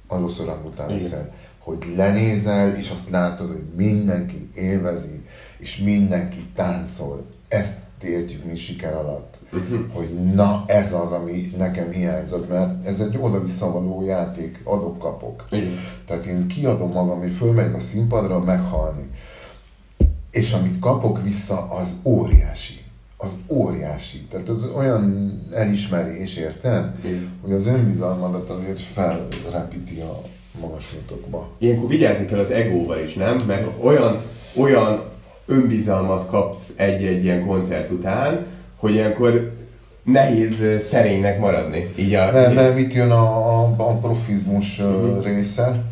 a Los Orangutanesnél, hogy lenézel, és azt látod, hogy mindenki élvezi, és mindenki táncol. Ezt értjük mi siker alatt, uh-huh. hogy na ez az, ami nekem hiányzott, mert ez egy oda-visszavaló játék, adok-kapok. Uh-huh. Tehát én kiadom magam, hogy fölmegyek a színpadra meghalni. És amit kapok vissza, az óriási. Az óriási. Tehát az olyan elismerés, érted? Uh-huh. Hogy az önbizalmadat azért felrepíti a magaslatokba. Ilyenkor vigyázni kell az egóval is, nem? Mert olyan, olyan önbizalmat kapsz egy-egy ilyen koncert után, hogy ilyenkor nehéz szerénynek maradni. Így a, nem, így... mert itt jön a, a, a profizmus uh-huh. része,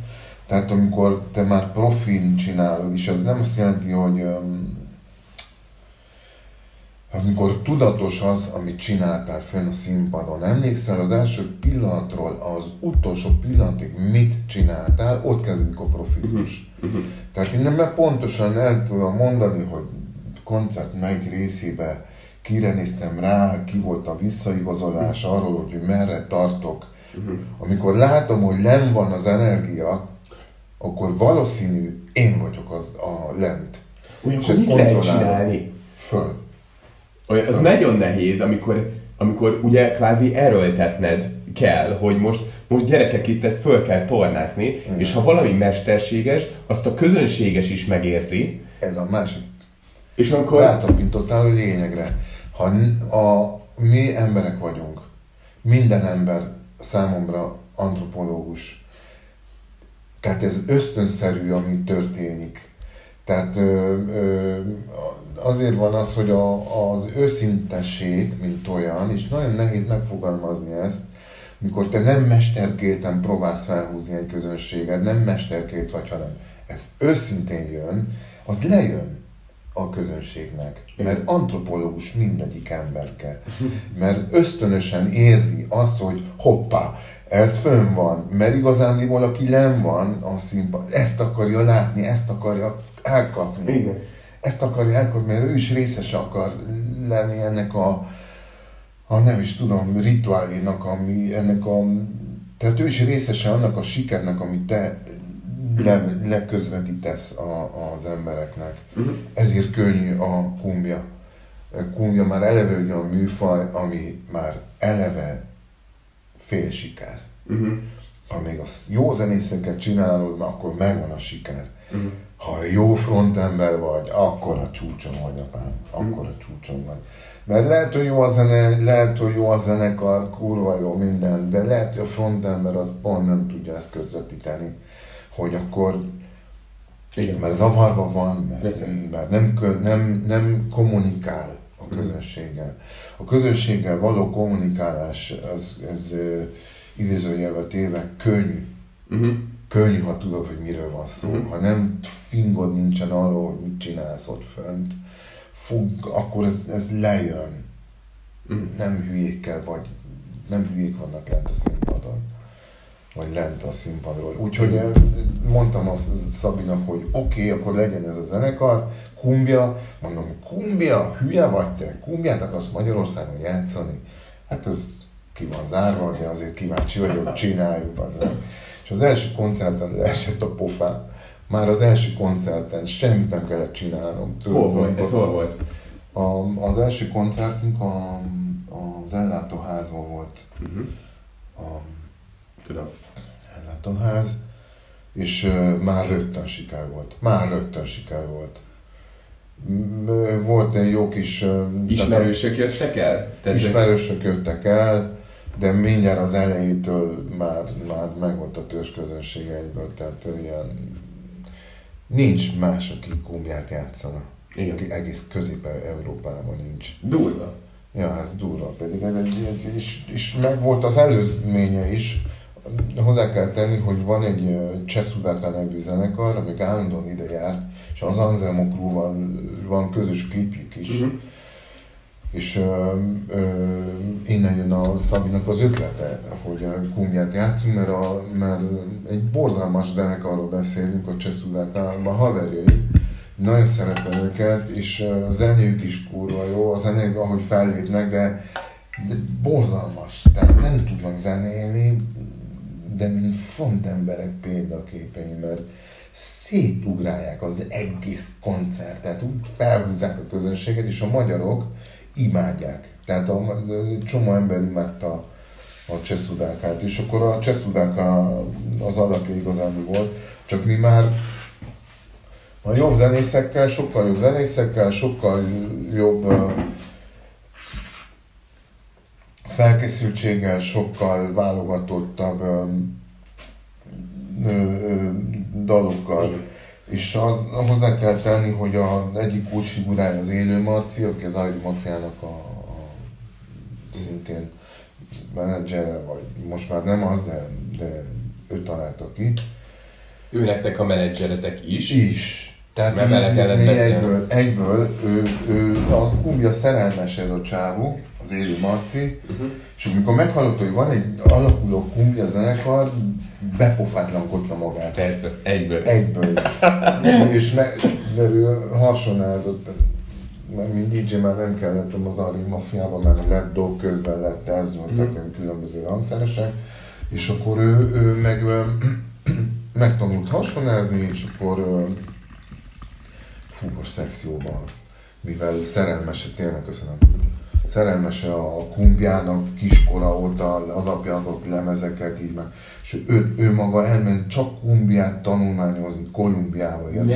tehát amikor te már profin csinálod, és ez nem azt jelenti, hogy um, amikor tudatos az, amit csináltál fönn a színpadon, emlékszel az első pillanatról, az utolsó pillanatig mit csináltál, ott kezdődik a profizmus. Uh-huh. Tehát én nem pontosan el tudom mondani, hogy koncert melyik részébe kire néztem rá, ki volt a visszaigazolás arról, hogy merre tartok. Uh-huh. Amikor látom, hogy lenn van az energia, akkor valószínű én vagyok az a lent. Ugyan, és ezt kontrollálni föl. Ez nagyon nehéz, amikor, amikor ugye kvázi erőltetned kell, hogy most, most gyerekek, itt ezt föl kell tornászni, igen. És ha valami mesterséges, azt a közönséges is megérzi. Ez a másik. És akkor... Rátapintottál a lényegre. Ha a, mi emberek vagyunk, minden ember számomra antropológus. Tehát ez ösztönszerű, ami történik. Tehát ö, ö, azért van az, hogy a, az őszintesség, mint olyan, és nagyon nehéz megfogalmazni ezt, mikor te nem mesterkéten próbálsz felhúzni egy közönséget, nem mesterkét vagy, hanem ez őszintén jön, az lejön a közönségnek, mert antropológus mindegyik emberke, mert ösztönösen érzi azt, hogy hoppá, ez fönn van, mert igazándiból aki nem van a színpad, ezt akarja látni, ezt akarja elkapni. Igen. Ezt akarja elkapni, mert ő is részese akar lenni ennek a, a nem is tudom, rituálénak, ami ennek a, tehát ő is részese annak a sikernek, amit te le, leközvetítesz a, az embereknek. Uh-huh. Ezért könnyű a kumbia. A kumbia már eleve ugye a műfaj, ami már eleve fél siker. Uh-huh. Ha még a jó zenészeket csinálod, akkor megvan a siker. Uh-huh. ha jó frontember vagy, akkor a csúcson vagy, apám, akkor a csúcson vagy. Mert lehet, hogy jó a zene, lehet, hogy jó a zenekar, kurva jó minden, de lehet, hogy a frontember az pont nem tudja ezt közvetíteni, hogy akkor, igen, mert zavarva van, mert, mert nem, nem, nem kommunikál a közönséggel. A közönséggel való kommunikálás, az, az idézőjelbe téve könnyű. Uh-huh. Könnyű, ha tudod, hogy miről van szó. Uh-huh. Ha nem fingod nincsen arról, hogy mit csinálsz ott fönt, fog, akkor ez, ez lejön. Uh-huh. Nem hülyékkel vagy, nem hülyék vannak lent a színpadon. Vagy lent a színpadról. Úgyhogy mondtam azt Szabinak, hogy oké, okay, akkor legyen ez a zenekar, kumbia. Mondom, kumbia, hülye vagy te? Kumbiát akarsz Magyarországon játszani? Hát az ki van zárva, de azért kíváncsi vagyok, csináljuk azért. És az első koncerten leesett a pofám. Már az első koncerten semmit nem kellett csinálnom. Hol volt? Ez hol volt? A, az első koncertünk a, az ellátóházban volt. Uh-huh. A, Tudom. Ellátóház, és uh, már rögtön siker volt. Már rögtön siker volt. Volt egy jó kis... Uh, ismerősök de, jöttek el? Tehát ismerősök jöttek el, de mindjárt az elejétől már, már megvolt a törzsközönség egyből, tehát ilyen... Nincs más, aki kumbját játszana. Igen. Egész Közép-Európában nincs. Durva. Ja, ez durva. Pedig ez egy, egy és, és meg volt az előzménye is. Hozzá kell tenni, hogy van egy Cseszulák nevű zenekar, amik állandóan ide járt, és az Anzelm Okrúval van közös klipjük is. Uh-huh. És ö, ö, innen jön a Szabinak az ötlete, hogy a kumját játszunk, mert, a, mert egy borzalmas zenekarról beszélünk, a Cseszuláknál, a haverjai. Nagyon szeretem őket, és a zenéjük is kurva jó, a zenéjük ahogy fellépnek, de, de borzalmas, tehát nem tudnak zenélni, de mint font emberek példaképei, mert szétugrálják az egész koncertet, úgy felhúzzák a közönséget, és a magyarok imádják. Tehát a, a csomó ember imádta a, a Cseszudákát, és akkor a Cseszudáka az alapja igazán volt, csak mi már a jobb zenészekkel, sokkal jobb zenészekkel, sokkal jobb uh, felkészültséggel, sokkal válogatottabb um, ö, ö, dalokkal. Igen. És az, hozzá kell tenni, hogy a egyik kulcsfigurája az Élő Marci, aki az Ajdi Mafiának a, a szintén menedzsere, vagy most már nem az, de, de ő találta ki. Ő nektek a menedzseretek is? Is. Tehát mi, mi egyből, egyből ő, ő az kumbia szerelmes ez a csávú, az Élő Marci, uh-huh. És amikor meghallotta, hogy van egy alakuló kumbia zenekar, bepofátlankodta magát. Persze, egyből. Egyből. És meg, mert ő harsonázott, mert mint dé dzsé már nem kellettem az Ari Mafiában, mert lett dolg közben lett ez, uh-huh. Tehát különböző hangszeresek, és akkor ő, ő meg... megtanult hasonázni, és akkor fúgos szekcióban, mivel szerelmese, tényleg köszönöm, szerelmese a kumbjának kiskora óta, az apja adott lemezeket, így meg, és ő, ő maga elment csak kumbiát tanulmányozni Kolumbiába, érted?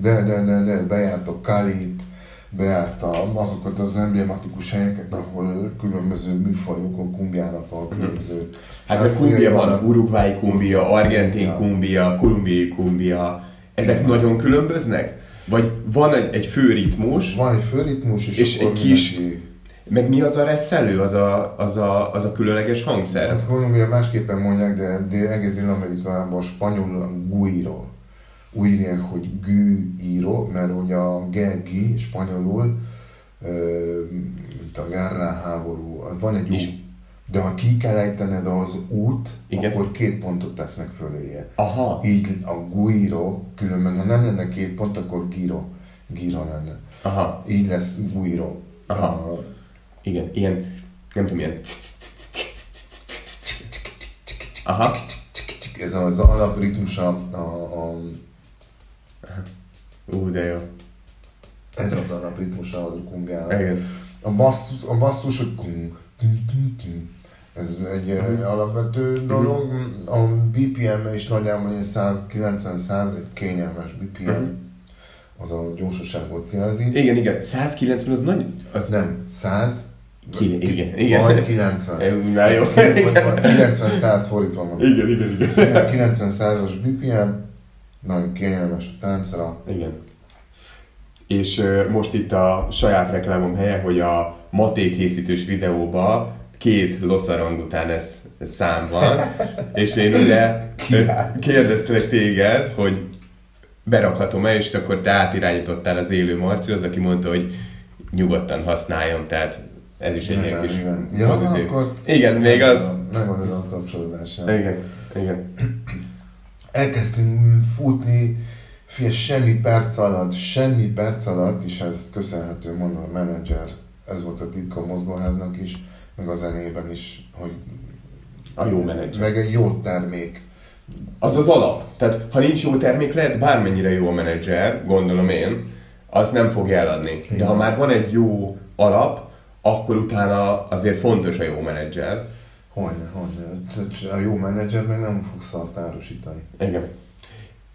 De, de, de, de, bejárt a Calit, bejárt a, azokat az emblematikus helyeket, ahol különböző műfajokon kumbjának a különböző... Hát de kumbia van, urugvái kumbia, argentin kumbia, kolumbiai kumbia, ezek igen. Nagyon különböznek? Vagy van egy, egy főritmus? Van egy főritmus, és, és egy kis... Mindenki... Meg mi az a reszelő, az a, az a, az a különleges hangszer? A Kolumbia másképpen mondják, de, de egész Dél-Amerikában spanyol guiro. Úgy írják, hogy gűíró, mert ugye a gegi spanyolul, mint a guerra háború, van egy út, de ha ki kell ejtened az út, igen. Akkor két pontot tesznek föléje. Aha. Így a guíró, különben ha nem lenne két pont, akkor giro, giro lenne. Aha. Így lesz guíró. Aha. A... Igen, ilyen, nem tudom, ilyen. Aha. Ez az alapritmus a... a, a... Ú, de jó. Ez az alapritmus a kumbiának. A basszus, a basszus, hogy kung. Ez egy uh-huh. alapvető dolog. Uh-huh. A bé pé em is nagyjából százkilencven száz, egy kényelmes bé pé em. Uh-huh. Az a gyorsaságot jelzi. Igen, igen. százkilencven az nagy... Az... Nem, száz. Ki, igen, igen. Majd kilencven. Már jó. kilencven száz fordítva van. Igen, igen, igen. kilencven százas bé pé em, nagyon kényelmes a táncra. Igen. És uh, most itt a saját reklámom helye, hogy a Maté készítős videóban két Los Orangutanes szám van, és én ugye kérdeztelek téged, hogy berakhatom-e, és akkor te átirányítottál az Élő Marcihoz, aki mondta, hogy nyugodtan használjam, tehát ez is egy ilyen kis pozitív. Igen, még az... Megvan ez a kapcsolódás. Igen, igen. Elkezdtünk futni, fél semmi perc alatt, semmi perc alatt, és ez köszönhető, mondom, a menedzser, ez volt a titka a mozgóháznak is, meg a zenében is, hogy a jó menedzser. Meg egy jó termék. Az az alap. Tehát ha nincs jó termék, lehet bármennyire jó a menedzser, gondolom én, azt nem fogja eladni. Igen. De ha már van egy jó alap, akkor utána azért fontos a jó menedzser. Hogyne, hogyne. A jó menedzser meg nem fog szart árusítani. Igen.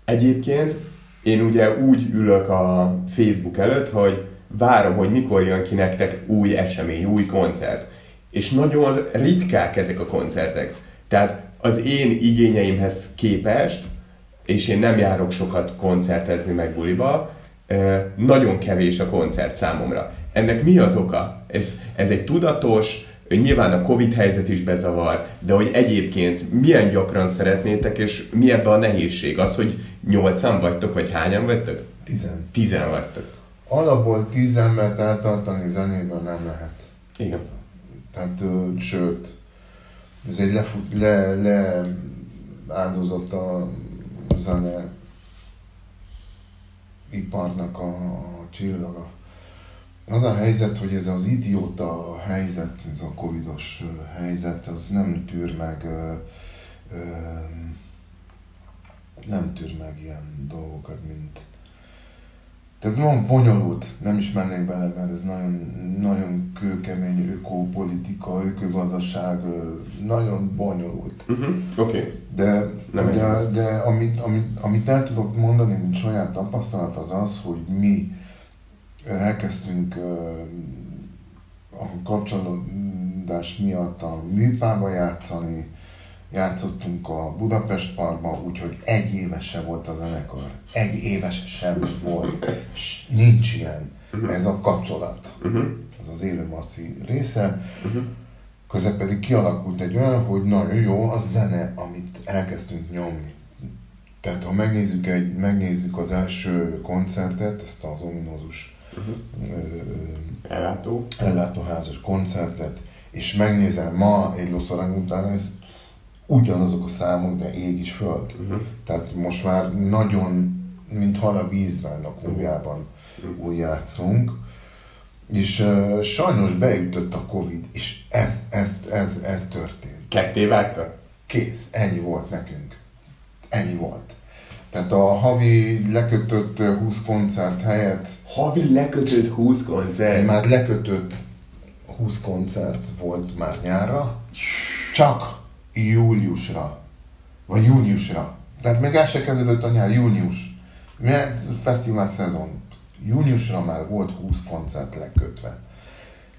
Egyébként én ugye úgy ülök a Facebook előtt, hogy várom, hogy mikor jön ki nektek új esemény, új koncert. És nagyon ritkák ezek a koncertek. Tehát az én igényeimhez képest, és én nem járok sokat koncertezni meg buliba, nagyon kevés a koncert számomra. Ennek mi az oka? Ez, ez egy tudatos, nyilván a Covid helyzet is bezavar, de hogy egyébként milyen gyakran szeretnétek, és mi ebben a nehézség? Az, hogy nyolcan vagytok, vagy hányan vagytok? Tizen. Tizen vagytok. Alapból tíz embert eltartani zenéből nem lehet. Igen. Tehát, ö, sőt, ez egy lefut, le, le áldozott a zene iparnak a, a csillaga. Az a helyzet, hogy ez az idióta helyzet, ez a covidos helyzet, az nem tűr meg, ö, ö, nem tűr meg ilyen dolgokat, mint... Tehát nagyon bonyolult, nem is mennék bele, mert ez nagyon, nagyon kőkemény ökopolitika, ökogazdaság, nagyon bonyolult. Uh-huh. Okay. De, de, de amit, amit, amit el tudok mondani, mint saját tapasztalat, az az, hogy mi elkezdtünk a kapcsolódás miatt a műpába játszani, játszottunk a Budapest Parkban, úgyhogy egy éves se volt a zenekar. Egy éves sem volt. S nincs ilyen. Ez a kapcsolat. Ez az Élő Marci része. Közben pedig kialakult egy olyan, hogy nagyon jó a zene, amit elkezdtünk nyomni. Tehát ha megnézzük, egy, megnézzük az első koncertet, ezt az ominózus ellátó. ellátóházas koncertet, és megnézem ma egy Los Orangutanes, ugyanazok a számok, de ég is föld. Uh-huh. Tehát most már nagyon, mint hal a vízben, a kumbjában uh-huh. úgy játszunk. És uh, sajnos beütött a Covid, és ez, ez, ez, ez történt. Ketté vágta? Kész, ennyi volt nekünk. Ennyi volt. Tehát a havi lekötött húsz koncert helyett... Havi lekötött húsz koncert? Már lekötött húsz koncert volt már nyárra. Csak júliusra, vagy júniusra. Tehát még el se kezdődött a nyár, június. Mert fesztivál szezon. Júniusra már volt húsz koncert lekötve.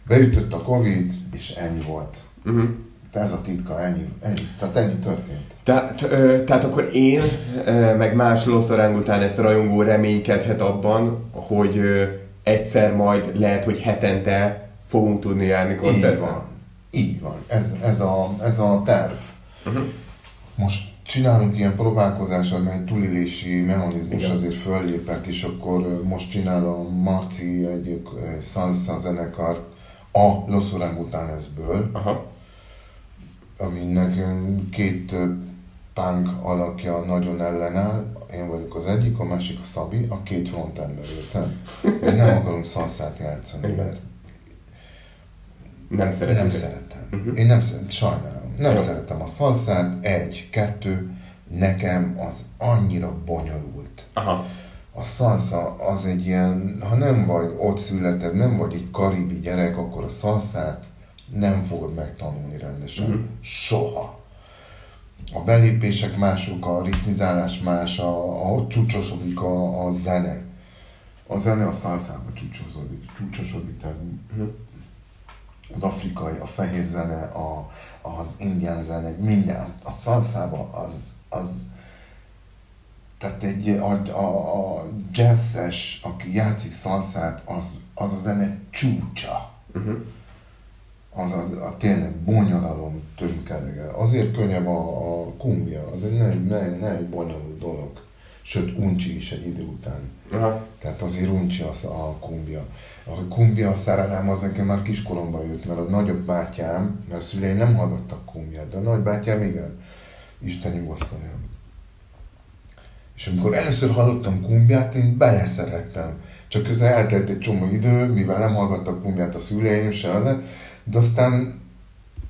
Beütött a Covid, és ennyi volt. Uh-huh. Tehát ez a titka, ennyi, ennyi. Tehát ennyi történt. Tehát, ö, tehát akkor én, ö, meg más Los Orangutanes rajongó reménykedhet abban, hogy ö, egyszer majd lehet, hogy hetente fogunk tudni járni koncertben. Így van, ez, ez, a, ez a terv. Uh-huh. Most csinálunk ilyen próbálkozással, mert egy túlélési mechanizmus igen. azért föllépett, és akkor most csinál a Marci egy salsa zenekart a Los Orangutanesből, uh-huh. aminek két punk alakja nagyon ellenáll, én vagyok az egyik, a másik a Szabi, a két frontember, értem? Én nem akarom salsát játszani, mert Nem szeretem. Nem szeretem. Uh-huh. Én nem szeretem, sajnálom. Nem Jó. szeretem a szalszát. Egy, kettő, nekem az annyira bonyolult. Aha. A szalsza az egy ilyen, ha nem vagy ott születed, nem vagy egy karibi gyerek, akkor a szalszát nem fogod megtanulni rendesen. Uh-huh. Soha. A belépések mások, a ritmizálás más, ahogy csúcsosodik a, a zene. A zene a szálszába csúcsosodik, csúcsosodik, tehát az afrikai, a fehér zene, a, az indián zene, minden. A szálszába az, az, tehát egy, a, a, a jazzes, aki játszik szálszát, az, az a zene csúcsa. Uh-huh. Az, az a tényleg bonyodalom tömkelege. Azért könnyebb a, a kumbia, az egy nagyon, nagyon, nagyon bonyolult dolog. Sőt, uncsi is egy idő után. Aha. Tehát azért uncsi az a kumbia. A kumbia, a szerelem az nekem már kiskoromban jött, mert a nagyobb bátyám, mert a szüleim nem hallgattak kumbiát, de a nagybátyám igen, Isten nyugosztalja. És amikor először hallottam kumbiát, én beleszerettem. Csak közel eltelt egy csomó idő, mivel nem hallgattak kumbiát a szüleim sem, de aztán,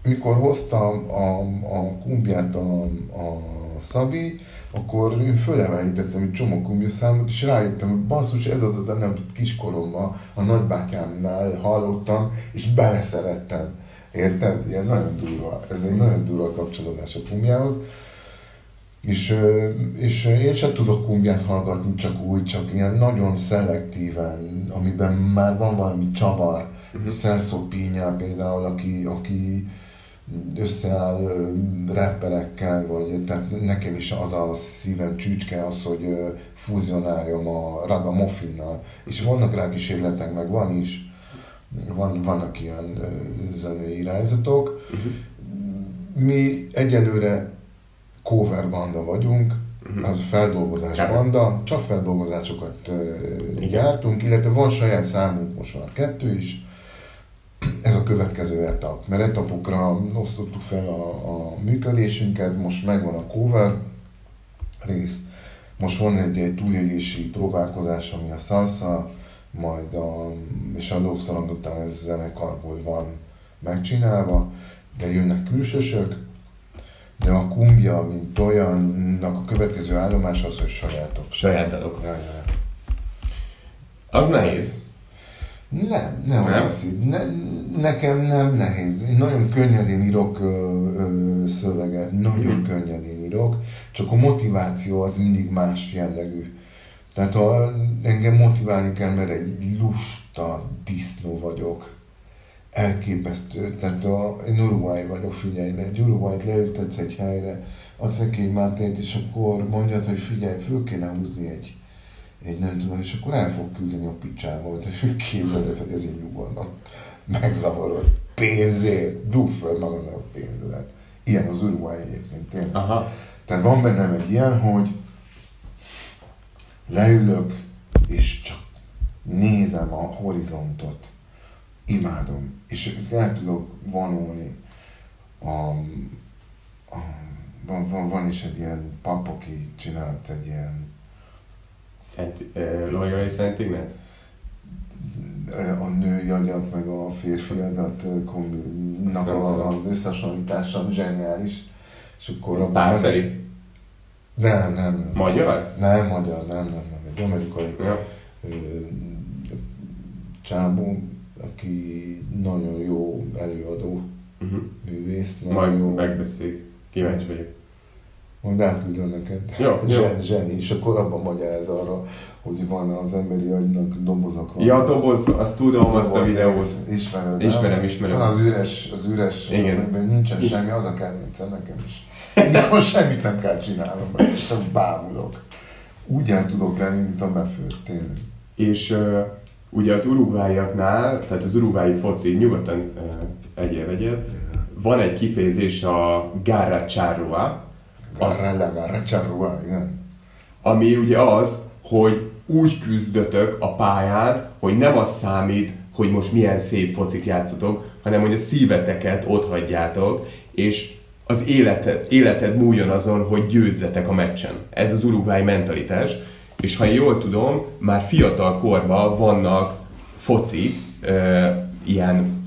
mikor hoztam a, a kumbiát a, a Szabi, akkor én fölemelítettem egy csomó kumbiaszámot, és rájöttem, hogy basszus, ez az az ennek kiskoromban, a nagybátyámnál hallottam, és beleszerettem. Érted? Ilyen nagyon durva. Ez egy nagyon durva kapcsolódás a kumbiához. És, és én sem tudok kumbiát hallgatni, csak úgy, csak ilyen nagyon szelektíven, amiben már van valami csavar. Uh-huh. Celso Piña például, aki, aki összeáll ö, rapperekkel, vagy tehát nekem is az a szívem csücske az, hogy ö, fúzionáljam a ragamuffin-nal. És vannak rá kísérletek, meg van is, van, vannak ilyen ö, zenei irányzatok. Uh-huh. Mi egyelőre cover banda vagyunk, uh-huh. az feldolgozás Kár. banda, csak feldolgozásokat ö, gyártunk, illetve van saját számunk, most már kettő is. Ez a következő etap, mert etapokra osztottuk fel a, a működésünket, most megvan a cover rész, most van egy, egy túlélési próbálkozás, ami a salsa, majd a, és a Los Orangutanes zenekarból van megcsinálva, de jönnek külsősök, de a kumbia, mint olyannak a következő állomás az, hogy sajátok. Sajátok. Ja, ja. Az nehéz. Nem, nem, nem. Ne, nekem nem nehéz. Én nagyon könnyedén írok ö, ö, szöveget, nagyon mm. könnyedén írok, csak a motiváció az mindig más jellegű. Tehát ha engem motiválni kell, mert egy lusta disznó vagyok. Elképesztő. Tehát a, én uruguayi vagyok, figyelj, de egy uruguayt leültetsz egy helyre, adsz neki egy mátét, és akkor mondjad, hogy figyelj, föl kéne húzni egy Én nem tudom, és akkor el fog küldeni a picsába, hogy képzeled, hogy ezért nyugodnak. Megzavarod. Pénzért. Dugd föl magadnak a pénzedet. Ilyen az uruguayi egyébként, tényleg. Aha. Tehát van bennem egy ilyen, hogy leülök, és csak nézem a horizontot. Imádom. És el tudok vonulni. Um, um, van, van is egy ilyen pap, aki csinált egy ilyen Loyola és Szent Ignác? A női agyat meg a férfi agyat kombinak az összehasonlítása zseniális. És akkor Párferi? Meg... Nem, nem, nem. Magyar? Nem, magyar, nem, nem, nem. Egy amerikai ja. csábó, aki nagyon jó előadó, uh-huh. művész. Majd jó... megbeszéljük. Kíváncsi vagyok. Majd átküldöm neked. Ja, Zsen, zseni, és akkor abban magyaráz arra, hogy van az emberi agynak dobozak. Van. Ja, doboz, azt tudom, doboz, azt a videót. Ismered, ismerem, ismerem. Van az üres, az üres, amiben nincsen semmi, az a kedvencem nekem is. Mikor semmit nem kell csinálnom, és csak bámulok. Úgy el tudok lenni, mint a befőtt, tényleg. És uh, ugye az urugváiaknál, tehát az urugvái foci, nyugodtan uh, egyél, egyél, ja. van egy kifejezés a garra charrua, Garrella, garra, charrua, igen. Ami ugye az, hogy úgy küzdötök a pályán, hogy nem az számít, hogy most milyen szép focit játszotok, hanem hogy a szíveteket otthagyjátok, és az életed, életed múljon azon, hogy győzzetek a meccsen. Ez az uruguayi mentalitás. És ha jól tudom, már fiatal korban vannak foci, e, ilyen,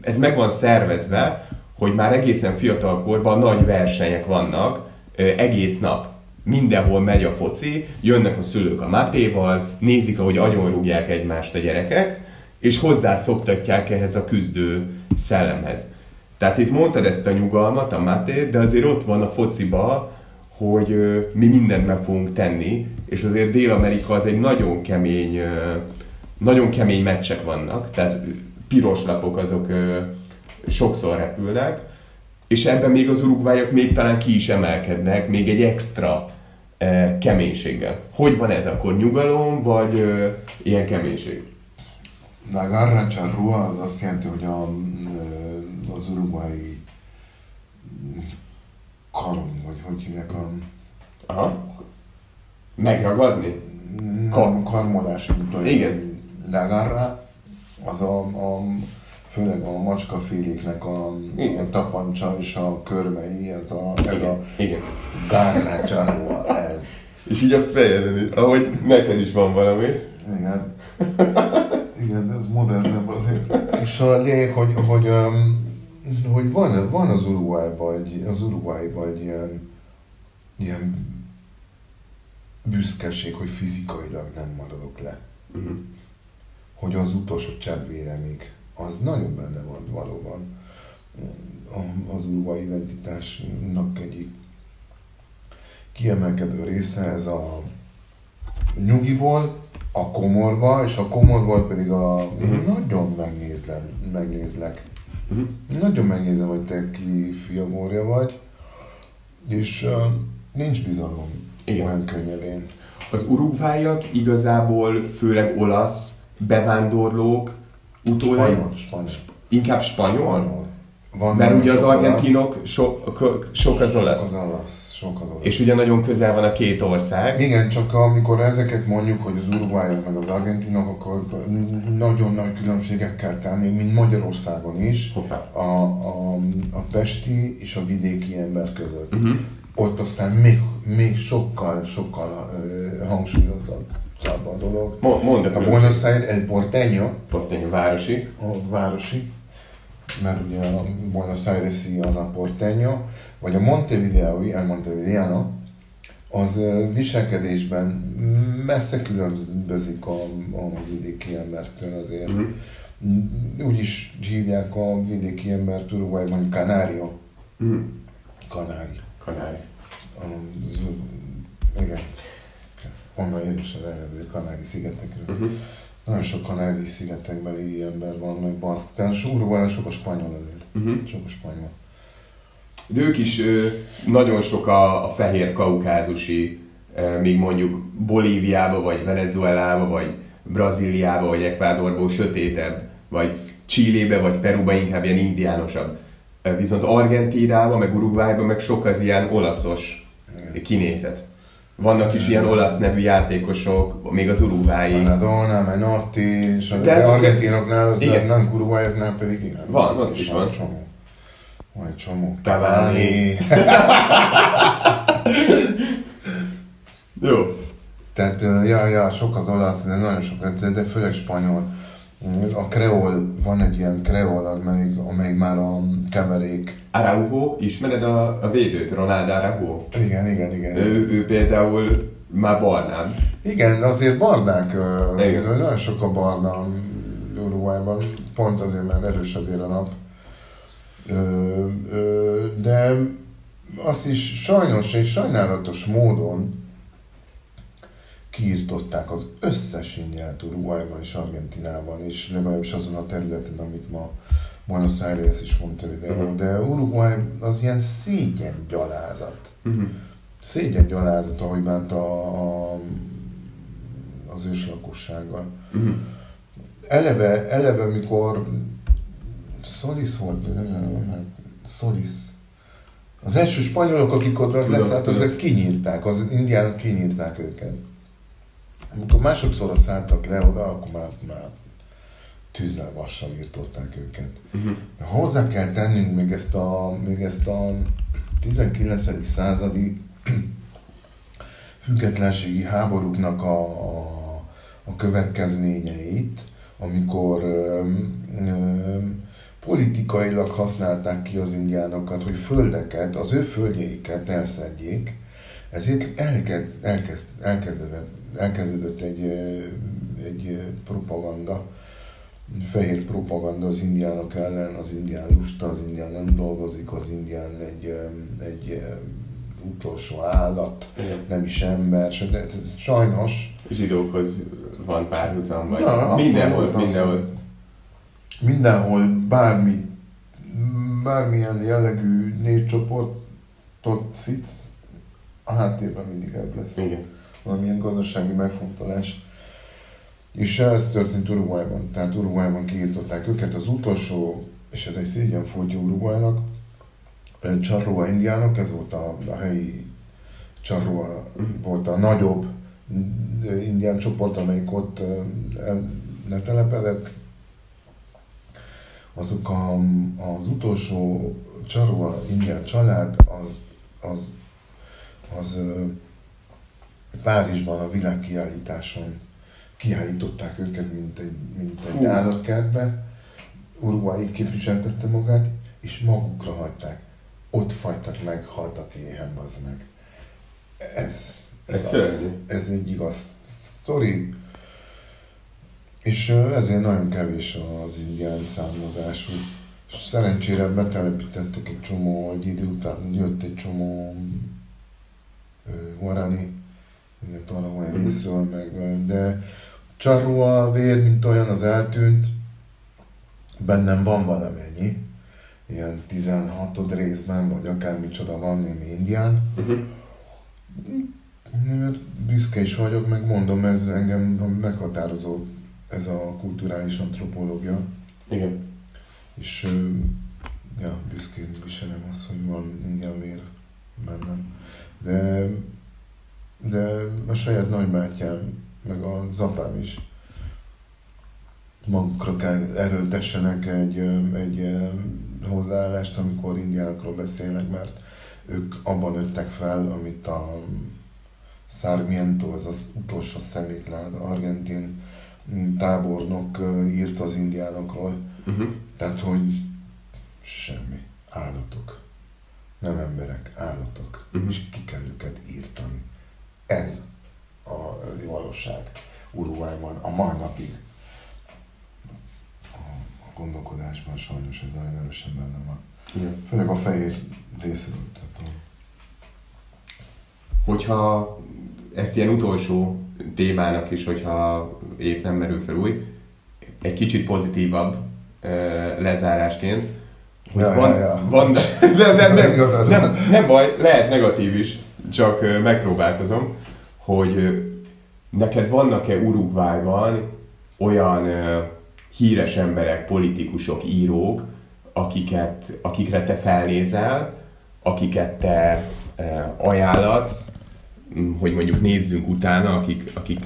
ez meg van szervezve, hogy már egészen fiatal korban nagy versenyek vannak, egész nap mindenhol megy a foci, jönnek a szülők a mátéval, nézik, ahogy agyonrúgják egymást a gyerekek, és hozzászoktatják ehhez a küzdő szellemhez. Tehát itt mondtad ezt a nyugalmat, a Máté, de azért ott van a fociba, hogy ö, mi mindent meg fogunk tenni, és azért Dél-Amerika az egy nagyon kemény, ö, nagyon kemény meccsek vannak, tehát piros lapok azok ö, sokszor repülnek, és ebben még az urugvájak még talán ki is emelkednek, még egy extra ö, keménységgel. Hogy van ez akkor? Nyugalom, vagy ö, ilyen keménység? La garra charrúa az azt jelenti, hogy a, az uruguayi karom, vagy hogy hívják a... Aha. Megragadni? Kar- karmolás. Igen. La garra az a, a, főleg a macskaféléknek a, a tapancsa és a körmei, ez a, ez a garra charrúa, ez. És így a fejeden, ahogy neked is van valami. Igen. Igen, ez modernebb azért. És a lényeg, hogy, hogy, hogy van, van az Uruguayban egy, az Uruguayban egy ilyen, ilyen büszkeség, hogy fizikailag nem maradok le. Uh-huh. Hogy az utolsó cseppvére még, az nagyon benne van valóban. Az Uruguay identitásnak egy kiemelkedő része ez a nyugiból, a komorba, és a komorból pedig a... Uh-huh. Nagyon megnézlek, megnézlek. Uh-huh. Nagyon megnézem, hogy te ki fiamorja vagy, és uh, nincs bizalom. Igen. Olyan könnyedén. Az urugvájak igazából főleg olasz bevándorlók utólag... Spanyol, spanyol. Inkább spanyol? Spanyol. Van. Mert ugye az argentinok sok, sok az olasz. Az olasz. És ugye nagyon közel van a két ország. Igen, csak amikor ezeket mondjuk, hogy az uruguayok meg az argentinok, akkor nagyon nagy különbségekkel tenni, mint Magyarországon is, a, a, a pesti és a vidéki ember között. Uh-huh. Ott aztán még, még sokkal, sokkal uh, hangsúlyozottabb a dolog. Mo- mondd a, a Buenos Aires, el porteño. Porteño, városi. A városi. Mert ugye a Buenos Aires-i az a porteño, vagy a montevideói, el montevideano, az viselkedésben messze különbözik a, a vidéki embertől azért. Mm-hmm. Úgy is hívják a vidéki embert Uruguayban Kanário. Mm. Kanári. Kanári. Az, igen. Onnan jön is az eredeti Kanári-szigetekről. Mm-hmm. Nagyon sok Kanári-szigetekbeli ember van, meg baszk. Tehát Uruguayban sok a spanyol azért. Mm-hmm. Sok a spanyol. De ők is ö, nagyon sok a, a fehér kaukázusi, ö, még mondjuk Bolíviába, vagy Venezuelába, vagy Brazíliába, vagy Ekvádorból sötétebb, vagy Chilébe, vagy Peruba inkább ilyen indiánosabb. Ö, viszont Argentínában, meg Uruguayban meg sok az ilyen olaszos kinézet. Vannak is ilyen olasz nevű játékosok, még az uruguayi. Maradona, Menotti, és az argentinoknál, az nem, nem uruguayoknál pedig igen. Van, ott is van. Csomó. Majd csomó. Tavani. Jó. Tehát, ja, ja, sok az olasz, de nagyon sok, de főleg spanyol. A kreol, van egy ilyen kreol, amelyik, amelyik már a keverék. Araujo, ismered a, a védőt, Ronald Araujo? Igen, igen, igen. Ő, ő például már barnán. Igen, azért barnák, igen. Nagyon sok a barna Uruguayban, pont azért, mert erős azért a nap. Ö, ö, de azt is sajnos és sajnálatos módon kiirtották az összes indiánt Uruguayban és Argentinában, és legalábbis azon a területen, amit ma Buenos Aires is Montevideo, uh-huh. De Uruguay az ilyen szégyengyalázat. Uh-huh. Szégyengyalázat, ahogy bánt a, a, az őslakossággal. Uh-huh. Eleve, eleve, mikor Solis volt, Solis. Az első spanyolok, akik ott leszálltak, azok kinyírták, az indiánok kinyírták őket. Amikor másodszorra szálltak le oda, akkor már, már tűzzel, vassal írtották őket. Uh-huh. Hozzá kell tennünk még ezt a, még ezt a tizenkilencedik századi függetlenségi háborúknak a, a, a következményeit, amikor öm, öm, politikailag használták ki az indiánokat, hogy földeket, az ő földjeiket elszedjék, ezért elkezd, elkezd, elkezdődött, elkezdődött egy, egy propaganda fehér propaganda az indiánok ellen, az indián lusta, az indián nem dolgozik, az indián egy, egy utolsó állat, igen, nem is ember, de ez sajnos... Zsidókhoz van párhuzam, vagy na, mindenhol, mondtam, mindenhol. Mindenhol bármi, bármilyen jellegű népcsoportot szitsz, a háttérben mindig ez lesz. Igen. Valamilyen gazdasági megfontolás. És ez történt Uruguayban, tehát Uruguayban kiirtották őket. Az utolsó, és ez egy szégyen fogyó Uruguaynak, Charrua indiánok, ez volt a, a helyi Charrua, volt a nagyobb indián csoport, amelyik ott letelepedett. Azok a, az utolsó Charrua indián család, az, az, az Párizsban a világkiállításon kiállították őket, mint egy, mint egy állatkertbe. Uruguayig képviseltette magát, és magukra hagyták. Ott fagytak meg, haltak éhen, az meg. Ez, ez, ez, az, ez egy igaz sztori. És ezért nagyon kevés az indián származású. És szerencsére betelepítettek egy csomó, egy idő után jött egy csomó guarani, ugye talán olyan részről, meg, de Charrua vér, mint olyan, az eltűnt. Bennem van valamennyi, ilyen tizenhatod részben, vagy akármicsoda van némi indián. Uh-huh. Mert büszke is vagyok, meg mondom, ez engem meghatározó, ez a kulturális antropológia. Igen. És ja, büszkén viselem azt, hogy van indián vér bennem. De De a saját nagybátyám, meg az apám is magukra kell erőltessenek egy, egy hozzáállást, amikor indiánokról beszélnek, mert ők abban nőttek fel, amit a Sarmiento, ez az utolsó szemétláda, argentin tábornok írt az indiánokról. Uh-huh. Tehát, hogy semmi, állatok, nem emberek, állatok, uh-huh, és ki kell őket írtani. Ez a valóság Uruguayban a mai napig. A, a gondolkodásban sajnos ez nagyon erősen benne van. Igen. Főleg a fehér részről. Hogyha ezt ilyen utolsó témának is, hogyha épp nem merül fel új, egy kicsit pozitívabb lezárásként. Ja, van, ja, ja. Van, nem, nem, nem, nem, nem, nem baj, lehet negatív is. Csak megpróbálkozom, hogy neked vannak-e Uruguayban olyan híres emberek, politikusok, írók, akiket, akikre te felnézel, akiket te ajánlasz, hogy mondjuk nézzünk utána, akik, akik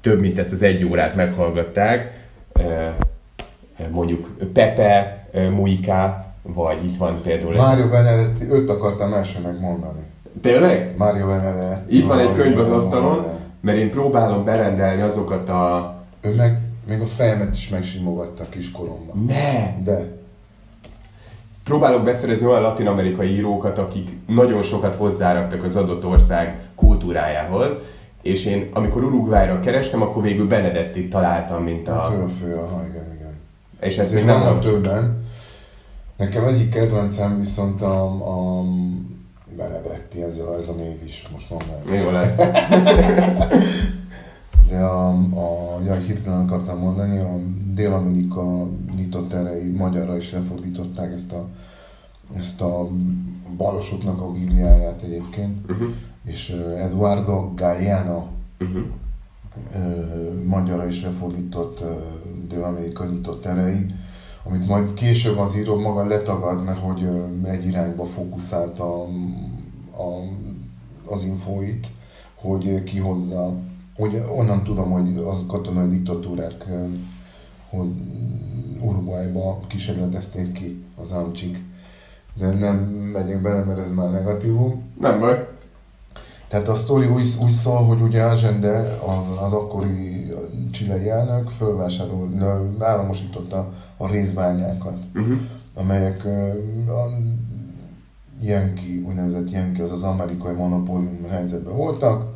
több mint ezt az egy órát meghallgatták, mondjuk Pepe Mujica, vagy itt van például... Mário Benedetti, őt akartam elsőnek mondani. Tényleg? Mário Benedetti. Itt van egy könyv az asztalon, mert én próbálom berendelni azokat a... Ő meg, még a fejemet is megsimogatta kiskoromban. Ne! De! Próbálok beszerezni olyan latin-amerikai írókat, akik nagyon sokat hozzáraktak az adott ország kultúrájához, és én amikor Uruguayra kerestem, akkor végül Benedettit találtam, mint a... Hát ő a fő, aha, igen, igen. És ez még nem... Vannak többen. Nekem egyik kedvencem viszont a... a... Benedetti, ez, ez a név is, most van meg. Jó lesz. De a, a, ja, hirtelen akartam mondani, a Dél-Amerika nyitott erejé magyarra is lefordították ezt a, ezt a Balosoknak a bibliáját egyébként, uh-huh, és Eduardo Galeano, uh-huh, magyarra is lefordított Dél-Amerika nyitott erejé, amit majd később az író maga letagad, mert hogy egy irányba fókuszált a, a, az infóit, hogy ki hozza, hogy onnan tudom, hogy az katonai diktatúrák, hogy Uruguayba kísérletezték ki az ámcsik. De nem megyek bele, mert ez már negatívum. Nem baj. Tehát a sztori úgy, úgy szól, hogy ugye Allende, az, az akkori chilei elnök fölvásárolta, államosította a rézbányákat, uh-huh, amelyek a jenki, úgynevezett jenki, az az amerikai monopólium helyzetben voltak.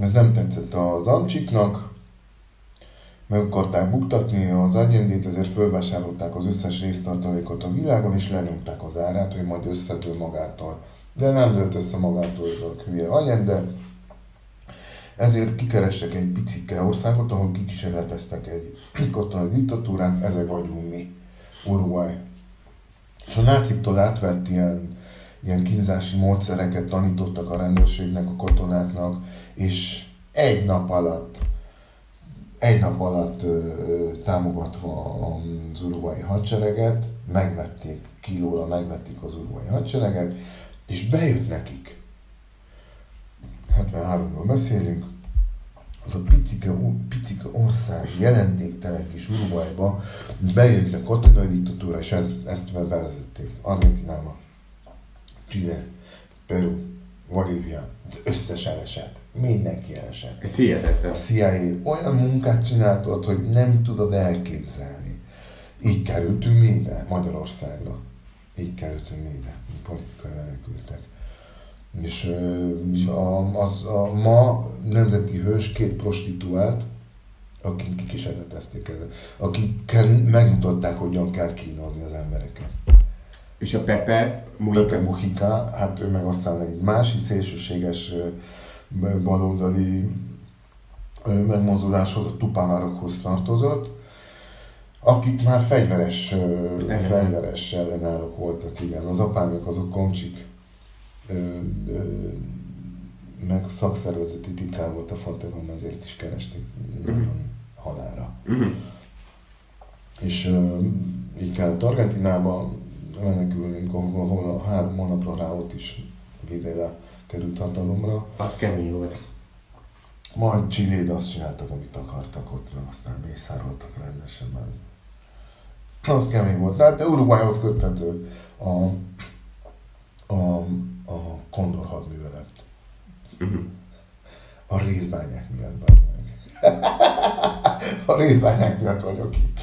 Ez nem tetszett az amcsiknak, Meg akarták buktatni az agyendét, ezért fölvásárolták az összes résztartalékot a világon, és lenyomták az árát, hogy majd összedől magától. De nem dőlt össze magától ez a hülye agyende. Ezért kikerestek egy picike országot, ahol kikísérleteztek egy katonai diktatúrát, ezek vagyunk mi, Uruguay. És a náciktól átvett ilyen, ilyen kínzási módszereket tanítottak a rendőrségnek, a katonáknak, és egy nap alatt Egy nap alatt ö, ö, támogatva az uruguayi hadsereget, megvették, kilóra megvették az uruguayi hadsereget, és bejött nekik. hetvenháromról beszélünk. Az a picike, picike ország jelentéktelen kis Uruguayba bejött a katonai diktatúra, és ez, ezt bevezették. Argentinába, Chile, Peru, Bolívia, összes elesett. Mindenki elesett. Ez hihetetlen. A cé i á olyan munkát csináltad, hogy nem tudod elképzelni. Így kerültünk mi ide, Magyarországra. Így kerültünk mi ide, politikai menekültek. És a, az, a ma nemzeti hős két prostituált, akik kikísérletezték ezzel, akik megmutatták, hogyan kell kínozni az embereket. És a Pepe Mujica? Pepe Mujica, hát ő meg aztán egy másik szélsőséges baloldali megmozduláshoz, a tupánárokhoz tartozott, akik már fegyveres, fegyveres ellenállók voltak, igen. Az apámok azok komcsik, meg szakszervezeti titkár volt a faterom, ezért is keresték uh-huh. hadára. Uh-huh. És uh, így kellett Argentinába menekülnünk, ahol a három hónapra rá ott is vidéle került hatalomra. Az kemény volt. Majd Chilébe azt csináltak, amit akartak ott, mert aztán mészároltak rendesen. Az kemény volt. De hát Uruguayhoz köthető a, a, a Kondor hadművelet. Uh-huh. A rézbányák miatt van. A rézbányák miatt vagyok itt.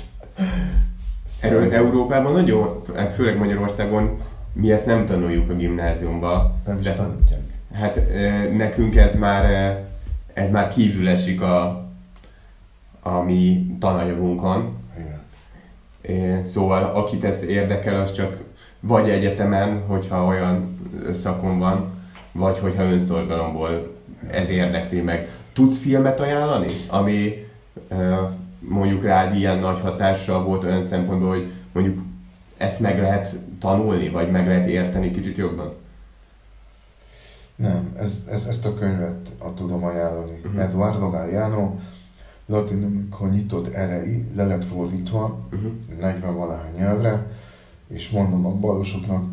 Erről szóval. Európában nagyon, főleg Magyarországon, mi ezt nem tanuljuk a gimnáziumban. Nem is tanítják. Hát nekünk ez már, ez már kívül esik a, a mi tananyagunkon. Igen. Szóval akit ez érdekel, az csak vagy egyetemen, hogyha olyan szakon van, vagy hogyha önszorgalomból ez érdekli meg. Tudsz filmet ajánlani, ami mondjuk rád ilyen nagy hatással volt olyan szempontból, hogy mondjuk ezt meg lehet tanulni, vagy meg lehet érteni kicsit jobban? Nem, ez, ez, ezt a könyvet a tudom ajánlani. Uh-huh. Eduardo Galeano, latinumikon nyitott erei, le lett fordítva, uh-huh. negyven valahány nyelvre, és mondom a balosoknak,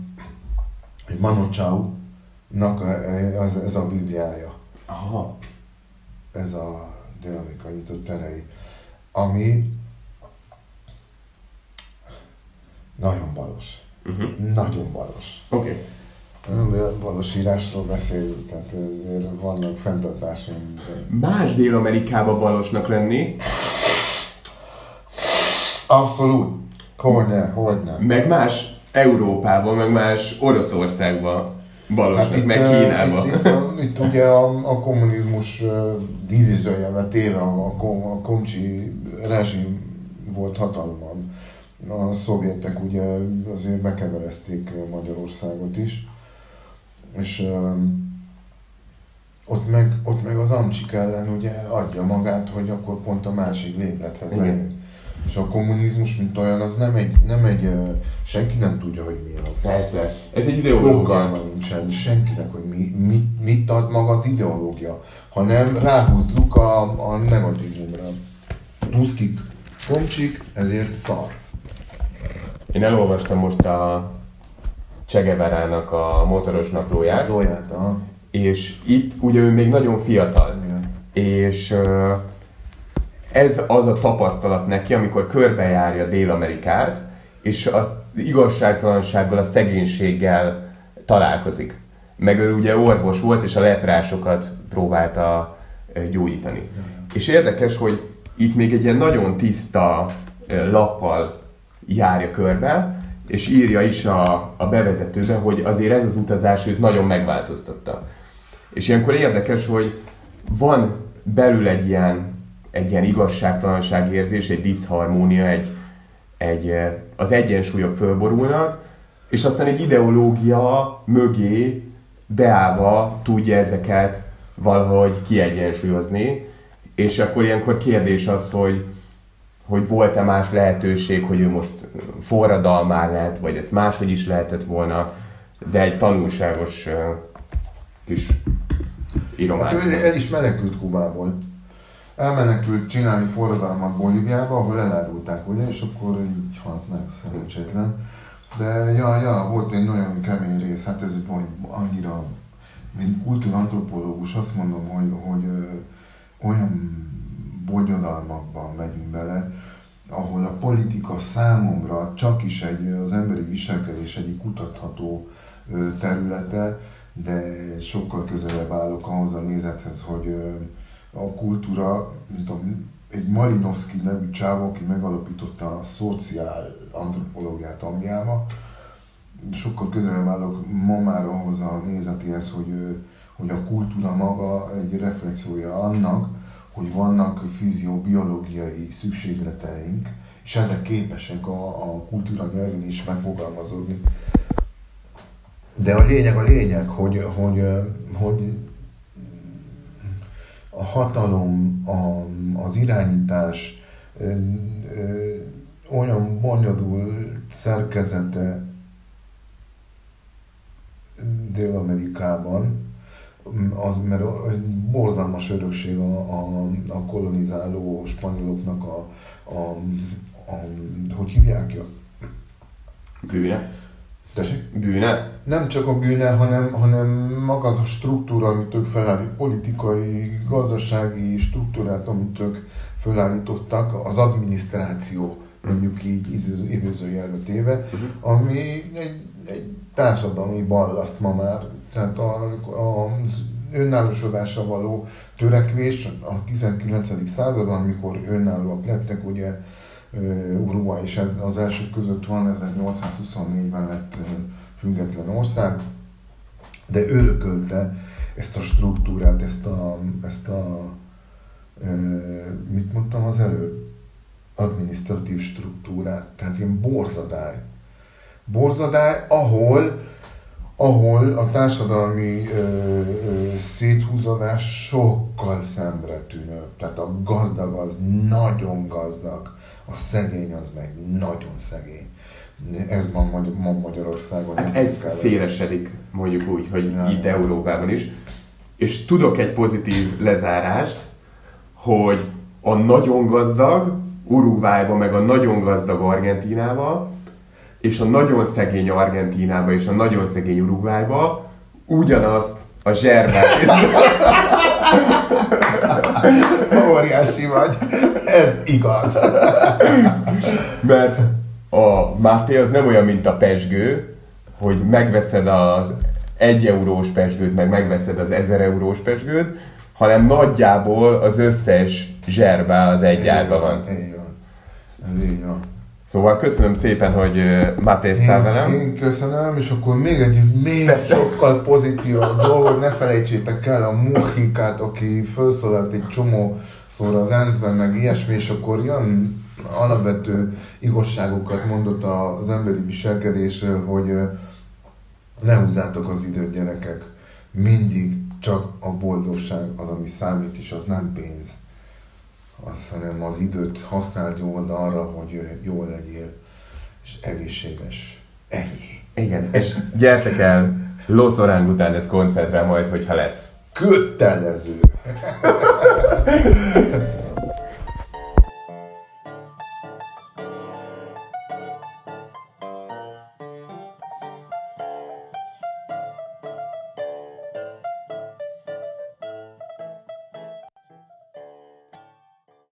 hogy Mano Chao-nak ez, ez a bibliája. Aha. Ez a dél-amerikai nyitott erei, ami nagyon balos. Uh-huh. Nagyon balos. Oké. Okay. Balos írásról beszélünk, tehát azért vannak fenntartásaim. Más Dél-Amerikában balosnak lenni? Abszolút. Hogyne, hogyne. Meg más Európában, meg más Oroszországban balosnak, hát itt, meg Kínában. Itt, itt, itt ugye a, a kommunizmus dízőjelve téve a, a komcsi rezsim volt hatalomban. A szovjetek ugye azért bekeverezték Magyarországot is, és ö, ott, meg, ott meg az amcsik ellen ugye adja magát, hogy akkor pont a másik véglethez menjünk. És a kommunizmus, mint olyan, az nem egy, nem egy senki nem tudja, hogy mi az. Persze. Ez egy ideológia. Fogalma nincsen senkinek, hogy mi, mi, mit ad maga az ideológia, hanem ráhúzzuk a, a negatívumra. Duszkik, komcsik, ezért szar. Én elolvastam most a Che Guevarának a motoros naplóját, Lóját, és itt ugye ő még nagyon fiatal, igen. És ez az a tapasztalat neki, amikor körbejárja Dél-Amerikát, és az igazságtalansággal, a szegénységgel találkozik. Meg ő ugye orvos volt, és a leprásokat próbálta gyógyítani. Igen. És érdekes, hogy itt még egy ilyen nagyon tiszta lappal járja körbe, és írja is a, a bevezetőbe, hogy azért ez az utazás őt nagyon megváltoztatta. És ilyenkor érdekes, hogy van belül egy ilyen egy ilyen igazságtalanság érzés, egy diszharmónia, egy, egy, az egyensúlyok fölborulnak, és aztán egy ideológia mögé beállva tudja ezeket valahogy kiegyensúlyozni, és akkor ilyenkor kérdés az, hogy, hogy volt-e más lehetőség, hogy ő most forradalmár lett, vagy ez máshogy is lehetett volna, de egy tanulságos uh, kis íromány. Hát ő el is menekült Kubából. Elmenekült csinálni forradalmat Bolíviába, ahol elárulták, ugye, és akkor így halt meg, szerencsétlen. De ja, ja, volt egy nagyon kemény rész, hát ez hogy annyira, mint kultúrantropológus azt mondom, hogy, hogy ö, olyan bonyodalmakban megyünk bele, ahol a politika számomra csak is egy, az emberi viselkedés egyik kutatható ö, területe, de sokkal közelebb állok ahhoz a nézethez, hogy ö, a kultúra, mint a, egy Malinowski nevű csávó, aki megalapította a szociál antropológiát Angliába, sokkal közelebb állok ma már ahhoz a nézetéhez, hogy, hogy a kultúra maga egy reflexiója annak, hogy vannak fiziobiológiai szükségleteink, és ezek képesek a, a kultúra nyelvén is megfogalmazódni. De a lényeg a lényeg, hogy, hogy, hogy a hatalom, a, az irányítás ö, ö, olyan bonyolult szerkezete Dél-Amerikában, az, mert borzalmas örökség a, a, a kolonizáló spanyoloknak a, a, a, hogy hívják -e? Bűne. Tessék? Bűne. Nem csak a bűne, hanem, hanem maga az a struktúra, amit ők felállítottak, politikai, gazdasági struktúrát, amit ők felállítottak, az adminisztráció, mondjuk így időzőjelbe téve, ami egy, egy társadalmi ballaszt ma már. Tehát az önállósodásra való törekvés a tizenkilencedik században, amikor önállóak lettek, ugye Uruguay is az elsők között van, ezernyolcszázhuszonnégyben lett független ország, de örökölte ezt a struktúrát, ezt a, ezt a mit mondtam az előbb? Adminisztratív struktúrát, tehát ilyen borzadály. Borzadály, ahol, ahol a társadalmi ö, ö, széthúzódás sokkal szembretűnőbb. Tehát a gazdag az nagyon gazdag, a szegény az meg nagyon szegény. Ez ma, Magy- ma Magyarországon. Hát ez szélesedik, lesz. Mondjuk úgy, hogy ja, itt ja. Európában is. És tudok egy pozitív lezárást, hogy a nagyon gazdag Uruguayba, meg a nagyon gazdag Argentínába, és a nagyon szegény Argentínába, és a nagyon szegény Uruguayba ugyanazt a zserbát. Óriási vagy, ez igaz. Mert a máté az nem olyan, mint a pezsgő, hogy megveszed az egy eurós pezsgőt, meg megveszed az ezer eurós pezsgőt, hanem nagyjából az összes zserbá az egy árban van. Így van. Ez így van. Szóval köszönöm szépen, hogy mátéztál velem. Én köszönöm, és akkor még egy még sokkal pozitívabb dolgot, ne felejtsétek el a Mujikát, aki felszólalt egy csomó szóra az ENSZ-ben, meg ilyesmi, és akkor ilyen alapvető igazságokat mondott az emberi viselkedésről, hogy ne húzzátok az időt, gyerekek. Mindig csak a boldogság az, ami számít, és az nem pénz. Azt, hanem az időt használd jól arra, hogy jól legyél, és egészséges. Ennyi. Igen, és gyertek el Los Orangutanes koncertre majd, hogyha lesz. Kötelező!